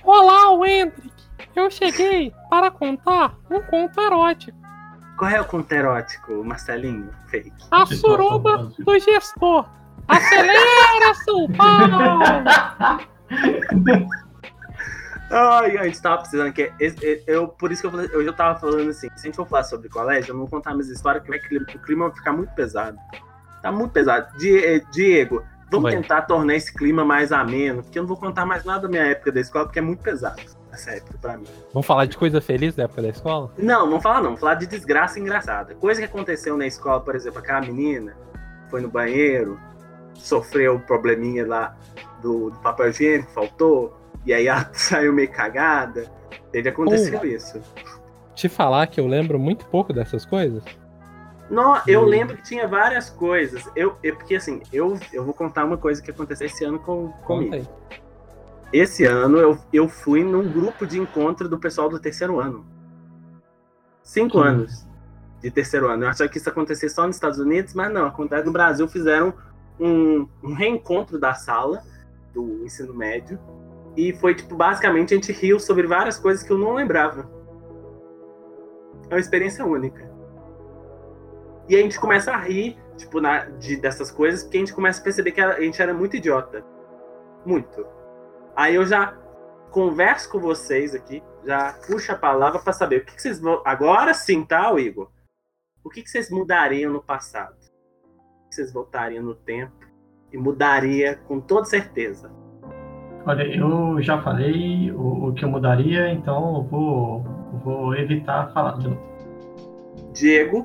Olá, o Hendrik! Eu cheguei para contar um conto erótico. Qual é o conto erótico, Marcelinho? Fake. A suruba do gestor. Acelera, São Paulo! Ai, a gente tava precisando que... Por isso que eu já tava falando assim, se a gente for falar sobre colégio, eu não vou contar minhas histórias, porque o clima vai ficar muito pesado. Tá muito pesado. Diego, vamos tentar tornar esse clima mais ameno, porque eu não vou contar mais nada da minha época da escola, porque é muito pesado. Época pra mim. Vamos falar de coisa feliz da época da escola? Não, vamos falar de desgraça engraçada. Coisa que aconteceu na escola, por exemplo, aquela menina foi no banheiro, sofreu um probleminha lá do papel higiênico, faltou, e aí ela saiu meio cagada. Teve acontecido isso. Te falar que eu lembro muito pouco dessas coisas? Não, eu lembro que tinha várias coisas. Porque assim, eu vou contar uma coisa que aconteceu esse ano comigo. Conta aí. Esse ano eu fui num grupo de encontro do pessoal do terceiro ano. 5 anos de terceiro ano. Eu achava que isso acontecia só nos Estados Unidos, mas não, acontece no Brasil. Fizeram um reencontro da sala do ensino médio e foi, tipo, basicamente a gente riu sobre várias coisas que eu não lembrava. É uma experiência única. E a gente começa a rir, tipo, dessas coisas, porque a gente começa a perceber que a gente era muito idiota. Muito. Aí eu já converso com vocês aqui, já puxo a palavra para saber o que vocês vão... Agora sim, tá, Igor? O que vocês mudariam no passado? O que vocês voltariam no tempo e mudaria com toda certeza? Olha, eu já falei o que eu mudaria, então eu vou evitar falar tudo. Diego?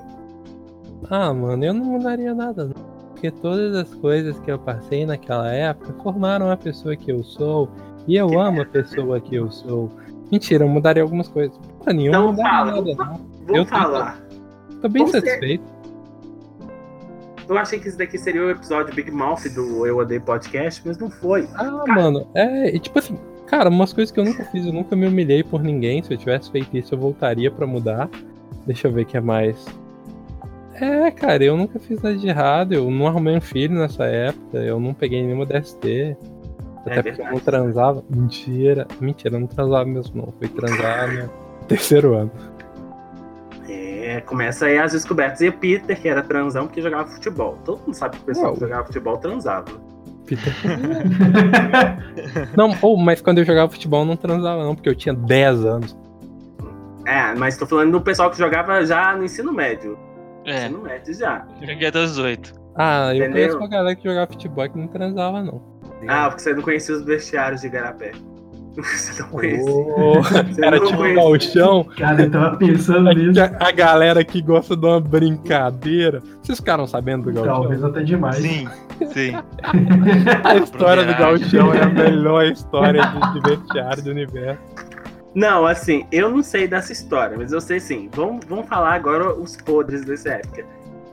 Ah, mano, eu não mudaria nada, não. Porque todas as coisas que eu passei naquela época formaram a pessoa que eu sou. E eu amo a pessoa que eu sou. Mentira, eu mudaria algumas coisas. Porra nenhuma, não mudaria nada, não. Vou falar. Tô bem satisfeito. Eu achei que esse daqui seria o episódio Big Mouth do Eu Odeio Podcast, mas não foi. Ah, cara. Mano, tipo assim, cara, umas coisas que eu nunca fiz, eu nunca me humilhei por ninguém. Se eu tivesse feito isso, eu voltaria pra mudar. Deixa eu ver o que é mais... É, cara, eu nunca fiz nada de errado, eu não arrumei um filho nessa época, eu não peguei nenhuma DST, até porque eu não transava. Mentira, eu não transava mesmo não, fui transar no terceiro ano. É, começa aí as descobertas, e o Peter, que era transão, porque jogava futebol, todo mundo sabe que o pessoal que jogava futebol transava. Não, mas quando eu jogava futebol eu não transava não, porque eu tinha 10 anos. É, mas tô falando do pessoal que jogava já no ensino médio. É. Ensino médio já. Eu joguei até os 8. Ah, eu conheço uma galera que jogava futebol que não transava não. Ah, porque você não conhecia os vestiários de Garapé. Você não conhecia. Era tipo um galchão. Cara, eu tava pensando nisso. A galera que gosta de uma brincadeira. Vocês ficaram sabendo do galchão? Talvez até demais. Sim. A história do galchão é a melhor história de vestiário do universo. Não, assim, eu não sei dessa história, mas eu sei sim. Vamos falar agora os podres dessa época.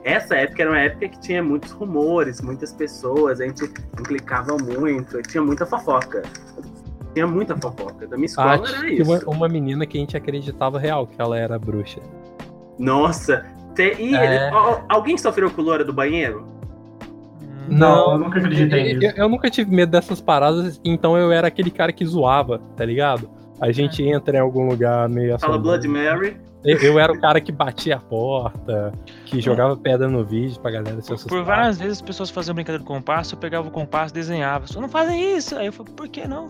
Essa época era uma época que tinha muitos rumores, muitas pessoas, a gente implicava muito, tinha muita fofoca. Da minha escola era isso. Uma menina que a gente acreditava real, que ela era bruxa. Nossa! Alguém sofreu com loura do banheiro? Não, eu nunca acreditei nisso. Eu nunca tive medo dessas paradas, então eu era aquele cara que zoava, tá ligado? A gente entra em algum lugar meio assim. Fala Blood Mary. Eu era o cara que batia a porta, que jogava pedra no vídeo pra galera se assustar. Por várias vezes as pessoas faziam brincadeira do compasso, eu pegava o compasso e desenhava. Só não fazem isso. Aí eu falei, por que não?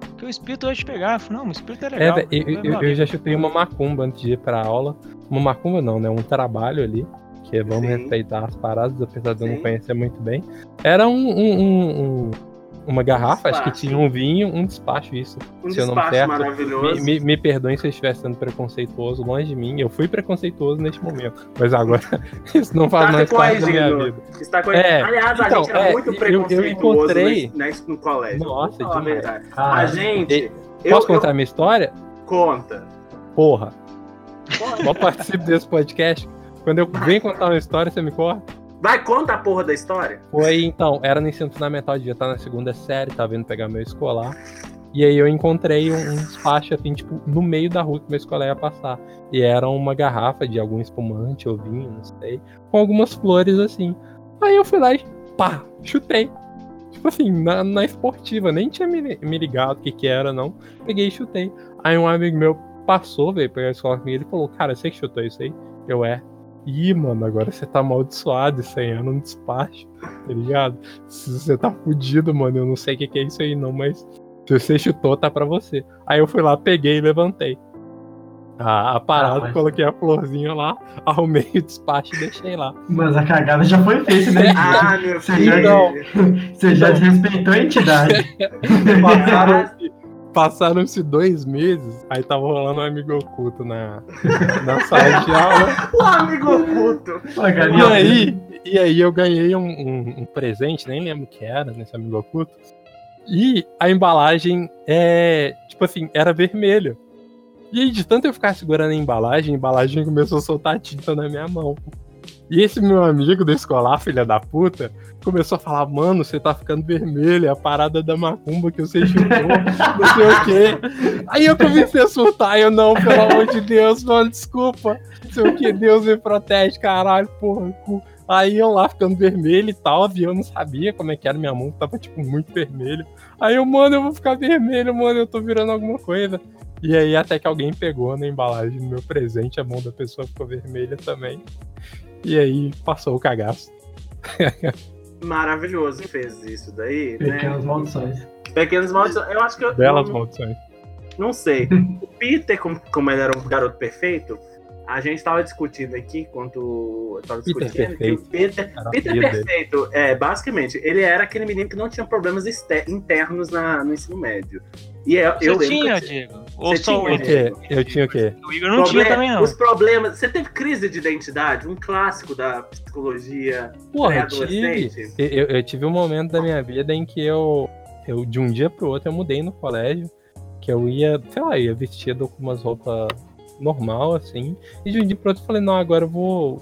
Porque o espírito vai te pegar. Eu falei, não, o espírito é legal. Eu já chutei uma macumba antes de ir pra aula. Uma macumba não, né? Um trabalho ali. Que vamos respeitar as paradas, apesar de eu não conhecer muito bem. Era uma garrafa, acho que tinha um vinho, um despacho, isso. Um se eu não despacho certo, maravilhoso. Me perdoem se eu estiver sendo preconceituoso, longe de mim. Eu fui preconceituoso neste momento, mas agora isso não faz mais parte da minha vida. Está corrigindo. Aliás, então, a gente era muito preconceituoso no colégio. Nossa, de verdade. A gente... Posso contar a minha história? Conta. Porra. Só participo desse podcast. Quando eu venho contar uma história, você me corta? Vai, conta a porra da história. Foi, então, era no ensino fundamental, devia estar na segunda série, tava vindo pegar meu escolar. E aí eu encontrei um despacho, assim, tipo, no meio da rua que meu escolar ia passar. E era uma garrafa de algum espumante ou vinho, não sei, com algumas flores, assim. Aí eu fui lá e pá, chutei. Tipo assim, na esportiva, nem tinha me ligado o que era, não. Peguei e chutei. Aí um amigo meu passou, veio pegar a escola comigo, ele falou, cara, você que chutou isso aí? Eu, Ih, mano, agora você tá amaldiçoado, isso aí é num despacho, tá ligado? Você tá fudido, mano, eu não sei o que é isso aí não, mas se você chutou, tá pra você. Aí eu fui lá, peguei e levantei a parada, coloquei a florzinha lá, arrumei o despacho e deixei lá. Mas a cagada já foi feita, né? Meu filho! Você já desrespeitou a entidade. Passaram-se 2 meses, aí tava rolando um amigo oculto na sala de aula. O amigo oculto! E aí eu ganhei um presente, nem lembro o que era, nesse amigo oculto. E a embalagem, tipo assim, era vermelha. E aí de tanto eu ficar segurando a embalagem começou a soltar tinta na minha mão. E esse meu amigo do escolar, filha da puta, começou a falar, mano, você tá ficando vermelho, é a parada da macumba que você chutou, não sei o quê. Aí eu comecei a surtar, eu não, pelo amor de Deus, mano, desculpa, não sei o quê, Deus me protege, caralho, porra, cu. Aí eu lá ficando vermelho e tal, e eu não sabia como é que era, minha mão tava, tipo, muito vermelha. Aí eu, mano, eu vou ficar vermelho, mano, eu tô virando alguma coisa. E aí até que alguém pegou na embalagem do meu presente, a mão da pessoa ficou vermelha também. E aí passou o cagaço. Maravilhoso fez isso daí, né? Pequenas maldições. Eu acho que belas maldições. Não sei. O Peter, como ele era um garoto perfeito, a gente tava discutindo aqui Peter perfeito, basicamente, ele era aquele menino que não tinha problemas internos no ensino médio. E eu lembro. Diego? Ou só o quê? Eu tinha o quê? O Igor não tinha também, não. Os problemas. Você teve crise de identidade? Um clássico da psicologia pré-adolescente? Eu tive um momento da minha vida em que eu de um dia pro outro, eu mudei no colégio. Que eu ia, sei lá, ia vestido com umas roupas normal, assim. E de um dia pro outro eu falei, não, agora eu vou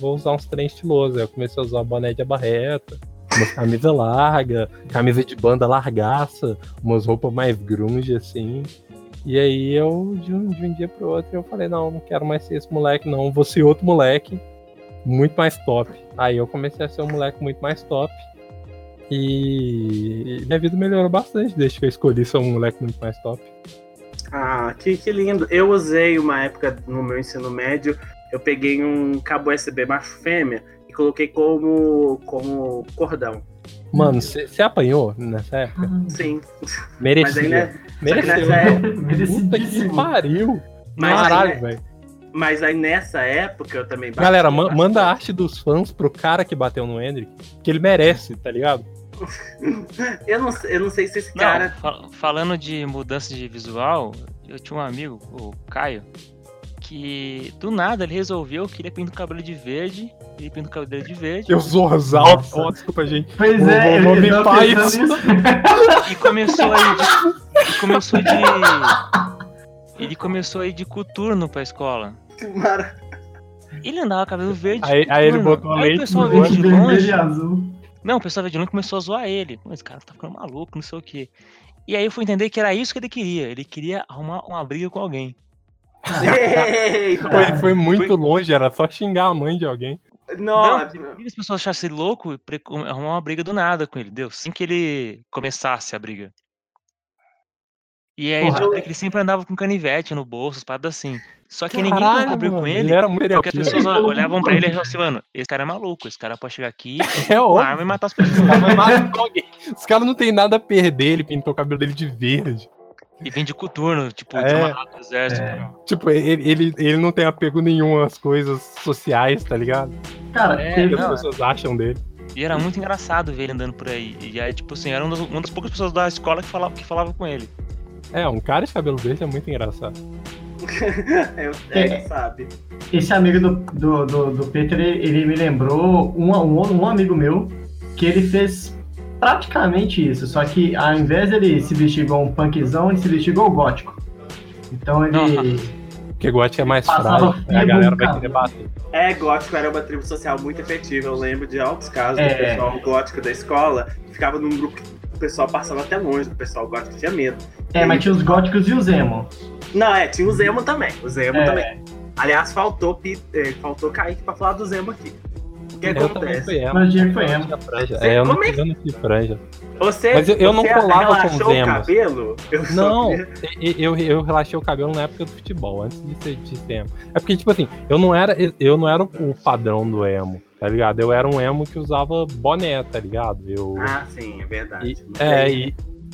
usar uns trem estilosos. Aí eu comecei a usar boné de abarreta, uma camisa larga, camisa de banda largaça, umas roupas mais grunge, assim. E aí eu, de um dia pro outro, eu falei, não quero mais ser esse moleque, não, vou ser outro moleque. muito mais top. Aí eu comecei a ser um moleque muito mais top. E minha vida melhorou bastante desde que eu escolhi ser um moleque muito mais top. Ah, que lindo. Eu usei uma época no meu ensino médio, eu peguei um cabo USB macho fêmea e coloquei como cordão. Mano, você apanhou nessa época? Sim. Merecia. Mas aí, né? Mereceu. Merecidíssimo. Puta que pariu. Caralho, velho. Mas aí nessa época eu também bati. Galera, manda a arte dos fãs pro cara que bateu no Hendrik, que ele merece, tá ligado? eu não sei se esse cara... Falando de mudança de visual, eu tinha um amigo, o Caio, que do nada ele resolveu que ele pinta o cabelo de verde. Ele pinta o cabelo de verde. Eu sou Rosal. Oh, desculpa, gente. Pois é, eu me paz. E começou aí Ele começou a ir de coturno pra escola. Que maravilha. Ele andava cabelo verde. Aí ele botou a leite de longe. Não, o pessoal veio de longe e começou a zoar ele. Mas esse cara tá ficando maluco, não sei o quê. E aí eu fui entender que era isso que ele queria. Ele queria arrumar uma briga com alguém. Ele foi muito longe, era só xingar a mãe de alguém. Não, as pessoas achassem ele louco, arrumar uma briga do nada com ele, deu, sem que ele começasse a briga. E aí ele sempre andava com canivete no bolso, espada assim. Só que ninguém abriu com ele, porque as pessoas olhavam pra ele e falavam assim, mano, esse cara é maluco, esse cara pode chegar aqui, com arma e matar as pessoas. Os caras não tem nada a perder, ele pintou o cabelo dele de verde. E vem de coturno, tipo, desamarrado do exército. É. Tipo, ele não tem apego nenhum às coisas sociais, tá ligado? Cara, as pessoas acham dele. E era muito engraçado ver ele andando por aí. E aí, tipo assim, era uma das poucas pessoas da escola que falava com ele. É, um cara de cabelo verde é muito engraçado. Sabe. Esse amigo do Peter, ele me lembrou um amigo meu que ele fez... praticamente isso, só que ao invés dele se vestir igual um punkzão, ele se vestiu igual gótico. Então ele... Porque gótico é mais frágil, a galera vai querer bater. É, gótico era uma tribo social muito efetiva, eu lembro de altos casos do pessoal gótico da escola, que ficava num grupo que o pessoal passava até longe, o pessoal gótico tinha medo. Mas tinha os góticos e o Zemo. Não, tinha o Zemo também, também. Aliás, faltou Kaique pra falar do Zemo aqui. O que acontece? Mas Diego foi emo. Eu não tô dando aqui franja. Mas eu não colava com os emos. Não, eu relaxei o cabelo na época do futebol, antes de ser emo. É porque, tipo assim, eu não era o padrão do emo, tá ligado? Eu era um emo que usava boné, tá ligado? Ah, sim, é verdade.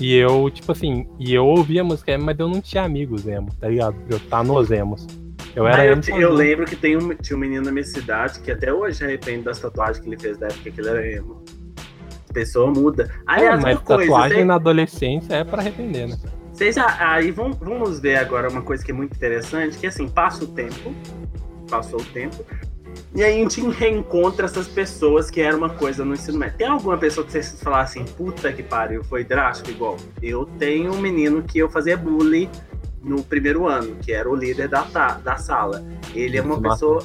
E eu, tipo assim, eu ouvia música emo, mas eu não tinha amigos emo, tá ligado? Eu tava nos emos. Eu lembro que tinha um menino na minha cidade que até hoje arrepende das tatuagens que ele fez da época que ele era emo. A pessoa muda. Aliás, mas tatuagem na adolescência é pra arrepender, né? Aí vamos ver agora uma coisa que é muito interessante, que assim, passou o tempo, e aí a gente reencontra essas pessoas que era uma coisa no ensino médio. Tem alguma pessoa que vocês falar assim, puta que pariu, foi drástico igual? Eu tenho um menino que eu fazia bullying no primeiro ano, que era o líder da sala. Ele é uma pessoa...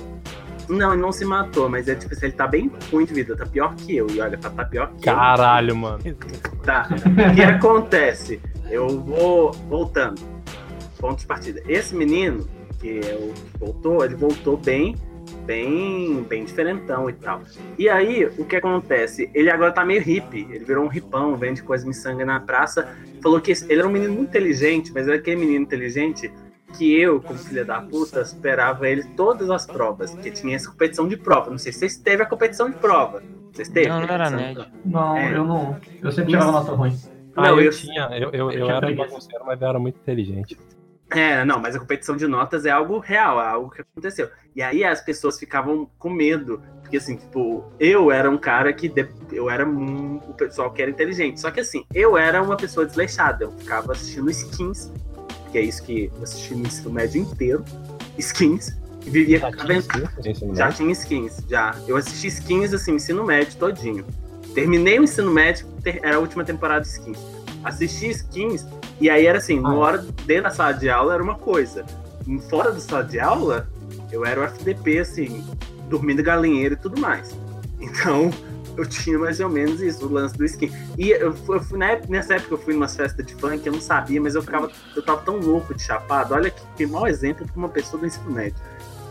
Não, ele não se matou, mas é tipo assim, ele tá bem ruim de vida, tá pior que eu. E olha, tá pior que Caralho, eu. Caralho, mano. Tá. O que acontece? Eu vou... Voltando. Ponto de partida. Esse menino, que voltou, ele voltou bem diferentão e tal. E aí, o que acontece? Ele agora tá meio hippie, ele virou um hipão, vende coisa miçanga na praça. Falou que ele era um menino muito inteligente, mas era aquele menino inteligente que eu, como filha da puta, superava ele todas as provas, porque tinha essa competição de prova. Não sei se vocês teve a competição de prova. Vocês teve? Não, não era nerd. Eu não. Eu sempre tirava nota ruim. Eu tinha. Eu era bagunceiro, mas eu era muito inteligente. Mas a competição de notas é algo real, é algo que aconteceu. E aí as pessoas ficavam com medo, porque assim, tipo, eu era um cara que... Eu era o pessoal que era inteligente. Só que assim, eu era uma pessoa desleixada, eu ficava assistindo Skins, que é isso que eu assisti no ensino médio inteiro, Skins, e vivia... Já tinha Skins, já. Eu assisti Skins, assim, ensino médio todinho. Terminei o ensino médio, era a última temporada de Skins. Assisti Skins... E aí era assim, uma hora dentro da sala de aula era uma coisa. Fora da sala de aula, eu era o FDP, assim, dormindo galinheiro e tudo mais. Então, eu tinha mais ou menos isso, o lance do skin. E eu fui, nessa época eu fui em umas festas de funk, eu não sabia, mas eu tava tão louco de chapado. Olha que mau exemplo pra uma pessoa do ensino médio.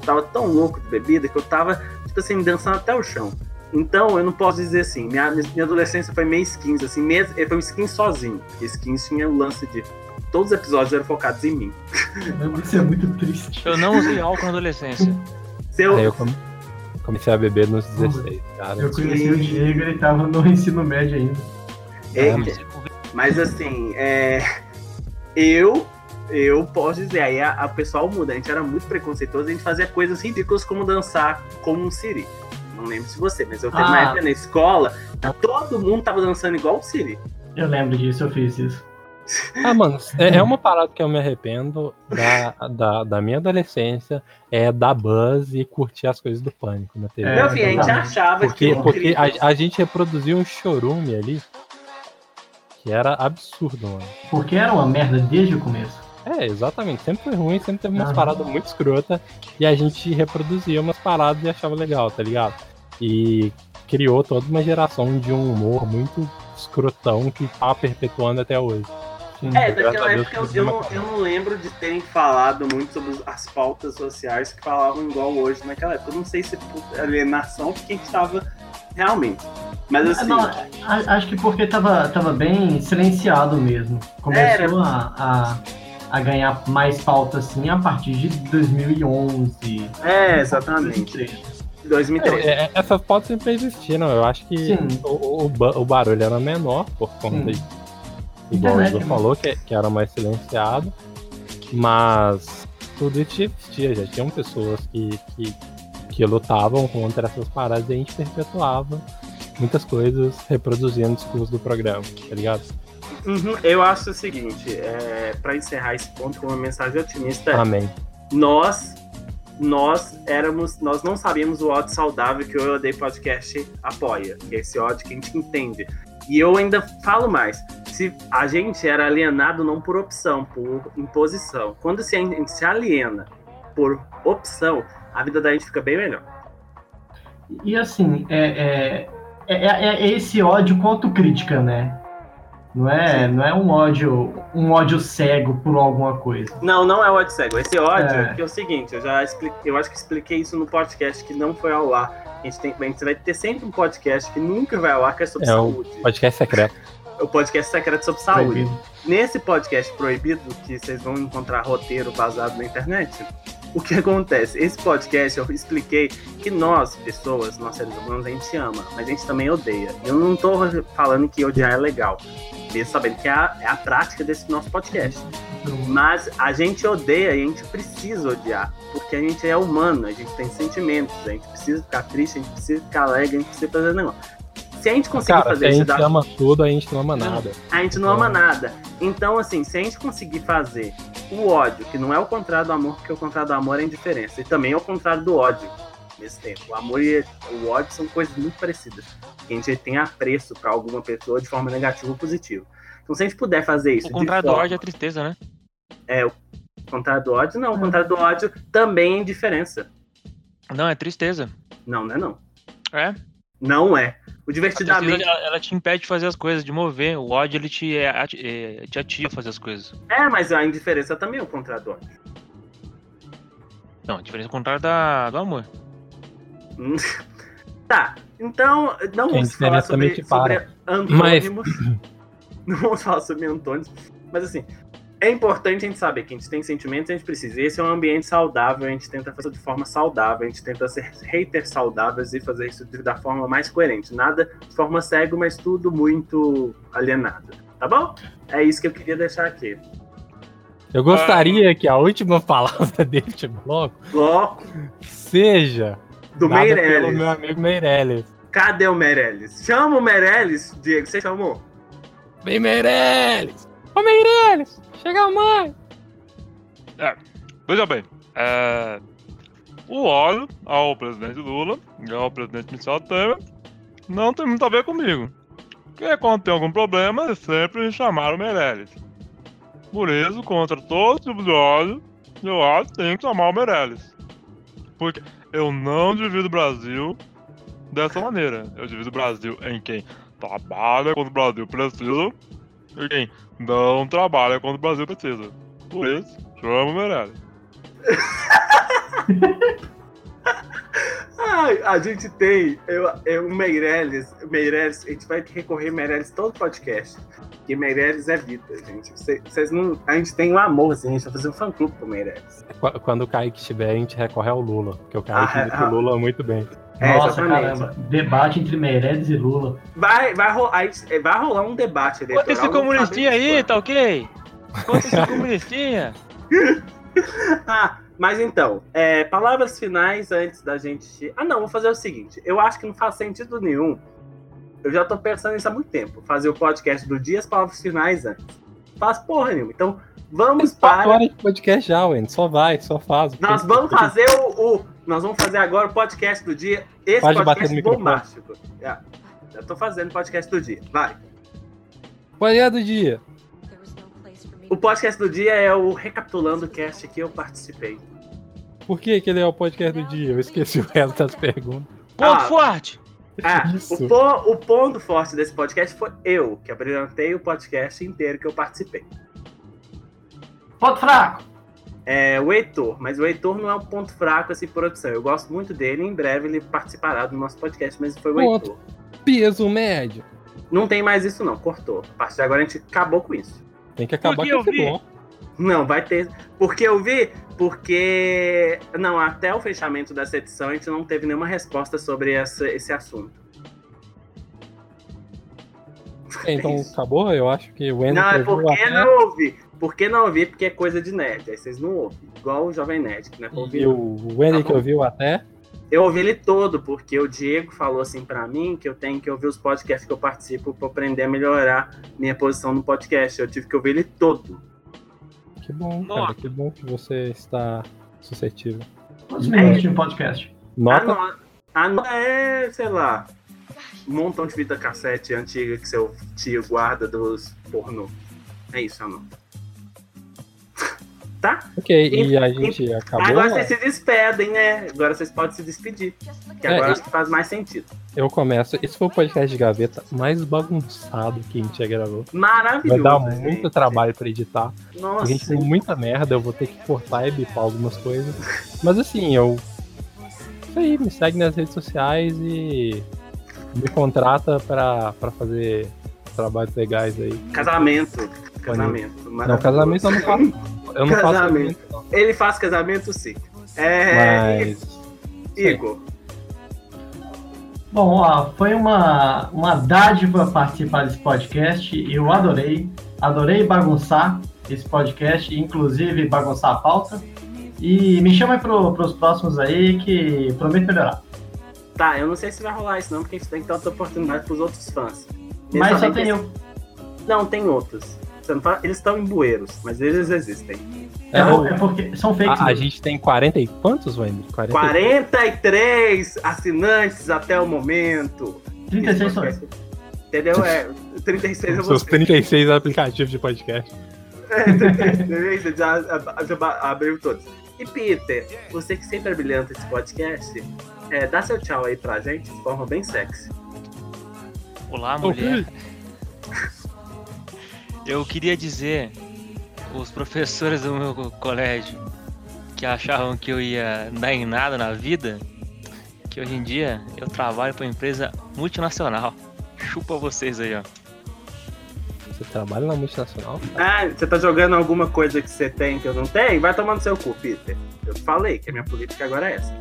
tava tão louco de bebida que eu tava, tipo assim, dançando até o chão. Então, eu não posso dizer assim, minha adolescência foi meio Skins, assim, foi um Skins sozinho. Skins tinha o lance de todos os episódios eram focados em mim. Isso é muito triste. Eu não usei álcool na adolescência. Eu comecei a beber nos 16, cara. Eu conheci o Diego, ele tava no ensino médio ainda. Mas assim, eu posso dizer, aí a pessoal muda, a gente era muito preconceituoso, a gente fazia coisas ridículas como dançar como um siri. Não lembro se você, mas eu teve uma época na escola, todo mundo tava dançando igual o siri. Eu lembro disso, eu fiz isso. Ah, mano, é uma parada que eu me arrependo da minha adolescência, é dar buzz e curtir as coisas do Pânico na TV. Meu filho, a gente achava porque a gente reproduziu um chorume ali que era absurdo, mano. Porque era uma merda desde o começo. É, exatamente, sempre foi ruim, sempre teve umas paradas muito escrotas e a gente reproduzia umas paradas e achava legal, tá ligado? E criou toda uma geração de um humor muito escrotão que tá perpetuando até hoje. Daquela época eu não lembro de terem falado muito sobre as pautas sociais que falavam igual hoje naquela época. Eu não sei se por alienação de quem estava realmente. Mas assim. Não, acho que porque tava bem silenciado mesmo. Começou a ganhar mais pauta assim a partir de 2011. Exatamente. 2003. Essas pautas sempre existiram. Eu acho que o barulho era menor por conta de. Igual o Igor falou, que era mais silenciado, mas tudo isso existia, já tinham pessoas que lutavam contra essas paradas e a gente perpetuava muitas coisas reproduzindo o discurso do programa, tá ligado? Eu acho o seguinte, pra encerrar esse ponto com uma mensagem otimista, amém. Nós não sabíamos o ódio saudável que o Eu Odeio Podcast apoia, que é esse ódio que a gente entende. E eu ainda falo mais, se a gente era alienado não por opção, por imposição. Quando a gente se aliena por opção, a vida da gente fica bem melhor. E assim, esse ódio quanto crítica, né? Não é um ódio cego por alguma coisa. Não é ódio cego. Esse ódio é o seguinte, eu acho que expliquei isso no podcast que não foi ao ar. A gente vai ter sempre um podcast que nunca vai ao ar, que é sobre saúde. O podcast secreto. O podcast secreto sobre saúde. Proibido. Nesse podcast proibido, que vocês vão encontrar roteiro vazado na internet, o que acontece? Esse podcast eu expliquei que nós, pessoas, nós seres humanos, a gente ama, mas a gente também odeia. Eu não tô falando que odiar é legal, mesmo sabendo que é a prática desse nosso podcast. Mas a gente odeia e a gente precisa odiar, porque a gente é humano, a gente tem sentimentos, a gente precisa ficar triste, a gente precisa ficar alegre, a gente precisa fazer negócio. Se a gente conseguir fazer isso... A gente ama tudo, a gente não ama nada. A gente não ama nada. Então, assim, se a gente conseguir fazer o ódio, que não é o contrário do amor, porque o contrário do amor é a indiferença, e também é o contrário do ódio, nesse tempo. O amor e o ódio são coisas muito parecidas. A gente tem apreço pra alguma pessoa de forma negativa ou positiva. Então, se a gente puder fazer isso... O contrário do ódio é tristeza, né? O contrário do ódio, não. O contrário do ódio também é indiferença. Não, é tristeza. Não é não. É? Não é. O divertidamente... Ela te impede de fazer as coisas, de mover. O ódio, ele te ativa a fazer as coisas. Mas a indiferença também é o contrário do ódio. Não, a diferença é o contrário do amor. Tá, então não vamos falar sobre antônimos. Não vamos falar sobre antônimos. Mas assim, é importante a gente saber que a gente tem sentimentos, a gente precisa. Esse é um ambiente saudável, a gente tenta fazer de forma saudável, a gente tenta ser haters saudáveis e fazer isso da forma mais coerente. Nada de forma cego, mas tudo muito alienado. Tá bom? É isso que eu queria deixar aqui. Eu gostaria que a última palavra deste bloco seja do Meirelles. Pelo meu amigo Meirelles. Cadê o Meirelles? Chama o Meirelles, Diego, você chamou? Vem, Meirelles! Ô, Meirelles! Chega mais! Veja bem, o ódio ao presidente Lula e ao presidente Michel Temer não tem muito a ver comigo. Porque quando tem algum problema, sempre chamaram o Meirelles. Por isso, contra todo tipo de ódio, eu acho que tem que chamar o Meirelles. Porque eu não divido o Brasil dessa maneira. Eu divido o Brasil em quem trabalha quando o Brasil precisa e quem não trabalha quando o Brasil precisa. Por isso, chama o Meirelles. A gente tem o Meirelles, a gente vai recorrer a Meirelles todo podcast. Porque Meirelles é vida, gente. Vocês não, a gente tem um amorzinho, a gente vai fazer um fã-clube pro Meirelles. Quando o Kaique estiver, a gente recorre ao Lula, porque o Kaique imita o Lula muito bem. Nossa, exatamente. Caramba, debate entre Meirelles e Lula. Vai rolar um debate eleitoral. Conta esse comunistinha aí, tá ok? Conta esse comunistinha. Mas então, palavras finais antes da gente... vou fazer o seguinte. Eu acho que não faz sentido nenhum. Eu já tô pensando nisso há muito tempo. Fazer o podcast do dia, as palavras finais antes. Faz porra nenhuma. Então, vamos para... Agora o podcast já, Wendy. Só faz. Nós vamos fazer nós vamos fazer agora o podcast do dia. Esse pode podcast bombástico. Já tô fazendo o podcast do dia. Vai. Podcast do dia. O podcast do dia é o Recapitulando Cast que eu participei. Por que ele é o podcast do dia? Eu esqueci o resto das perguntas. Ponto forte! O ponto forte desse podcast foi eu, que abrilhantei o podcast inteiro que eu participei. Ponto fraco! É o Heitor, mas o Heitor não é um ponto fraco assim por opção. Eu gosto muito dele, em breve ele participará do nosso podcast, mas foi o Heitor. Peso médio! Não tem mais isso não, cortou. A partir de agora a gente acabou com isso. Tem que acabar que esse bom. Não, vai ter. Porque eu vi? Porque... Não, até o fechamento dessa edição a gente não teve nenhuma resposta sobre esse assunto. Então acabou? Eu acho que o Enzo... Não, é porque não ouvi. Porque não ouvi, porque é coisa de nerd. Aí vocês não ouvem. Igual o Jovem Nerd, que não é pra ouvir. E o Enzo que ouviu até... Eu ouvi ele todo, porque o Diego falou assim pra mim que eu tenho que ouvir os podcasts que eu participo pra aprender a melhorar minha posição no podcast. Eu tive que ouvir ele todo. Que bom, cara. Nossa. Que bom que você está suscetível. Quantos minutos de podcast? Nota? A nota é, sei lá, um montão de fita cassete antiga que seu tio guarda dos pornô. É isso, a nota. Tá? Ok, e a gente acabou. Agora vocês se despedem, né? Agora vocês podem se despedir. Que agora acho que faz mais sentido. Eu começo. Esse foi o podcast de gaveta mais bagunçado que a gente já gravou. Maravilhoso. Vai dar muito trabalho pra editar. Nossa. A gente tem muita merda, eu vou ter que cortar e bipar algumas coisas. Mas assim, isso aí, me segue nas redes sociais e me contrata pra fazer trabalhos legais aí. Casamento. Não, casamento eu não faço. Eu não faço casamento. Ele faz casamento, sim. Igor. Bom, foi uma dádiva participar desse podcast. Eu adorei. Adorei bagunçar esse podcast, inclusive bagunçar a pauta. E me chama aí pros próximos aí, que prometo melhorar. Tá, eu não sei se vai rolar isso não, porque a gente tem que dar outra oportunidade pros outros fãs. Mas só tem eu. Não, tem outros. Eles estão em bueiros, mas eles existem. Não, porque são fakes. A gente tem 40 e quantos, Wendy? 43 assinantes até o momento. 36 só. Entendeu? 36 é você. Seus 36 aplicativos de podcast. 36, já abriu todos. E Peter, você que sempre abrilhanta esse podcast, dá seu tchau aí pra gente de forma bem sexy. Olá, mulher. Eu queria dizer os professores do meu colégio que achavam que eu ia dar em nada na vida, que hoje em dia eu trabalho para uma empresa multinacional. Chupa vocês aí, ó. Você trabalha na multinacional? Ah, você tá jogando alguma coisa que você tem que eu não tenho? Vai tomar no seu cu, Peter. Eu falei que a minha política agora é essa.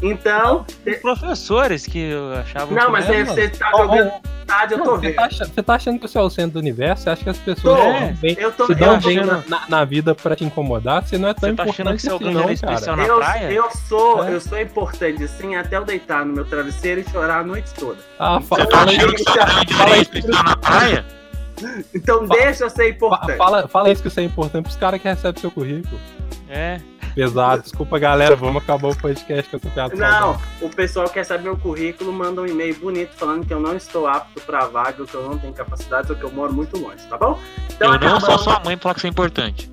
Então... Os professores que eu achava... Não, mas você tá jogando... Eu tô vendo. Você tá achando que você é o centro do universo? Você acha que as pessoas se dão bem na vida pra te incomodar? Você não é tão importante. Você tá achando que você é o grande especial na praia? Eu sou importante, assim, até eu deitar no meu travesseiro e chorar a noite toda. Você tá achando que você é o grande especial na praia? Então deixa eu ser importante. Fala isso que você é importante pros caras que recebem seu currículo. É... Pesado, desculpa galera, vamos acabar o podcast que eu tô querendo. Não, o pessoal quer saber o currículo, manda um e-mail bonito falando que eu não estou apto pra vaga, que eu não tenho capacidade, ou que eu moro muito longe, tá bom? Então, eu não sou sua mãe falar que isso é importante.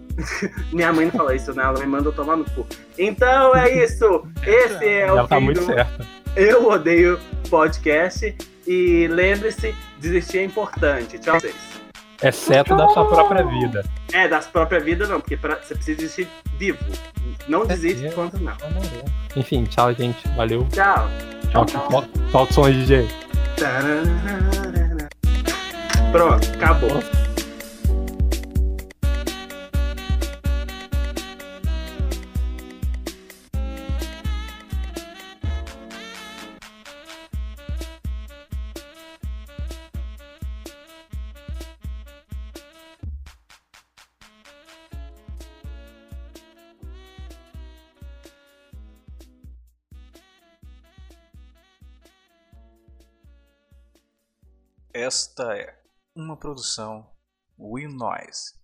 Minha mãe não fala isso, né? Ela me mandou tomar no cu. Então é isso, esse é o fim muito certa. Eu odeio podcast e lembre-se, desistir é importante. Tchau vocês. Exceto da sua própria vida. Da sua própria vida não, porque você precisa desistir vivo. Não desiste quanto não. Enfim, tchau, gente. Valeu. Tchau. Tchau, tchau. Solta o som aí, DJ. Pronto, acabou. Esta é uma produção Will Noise.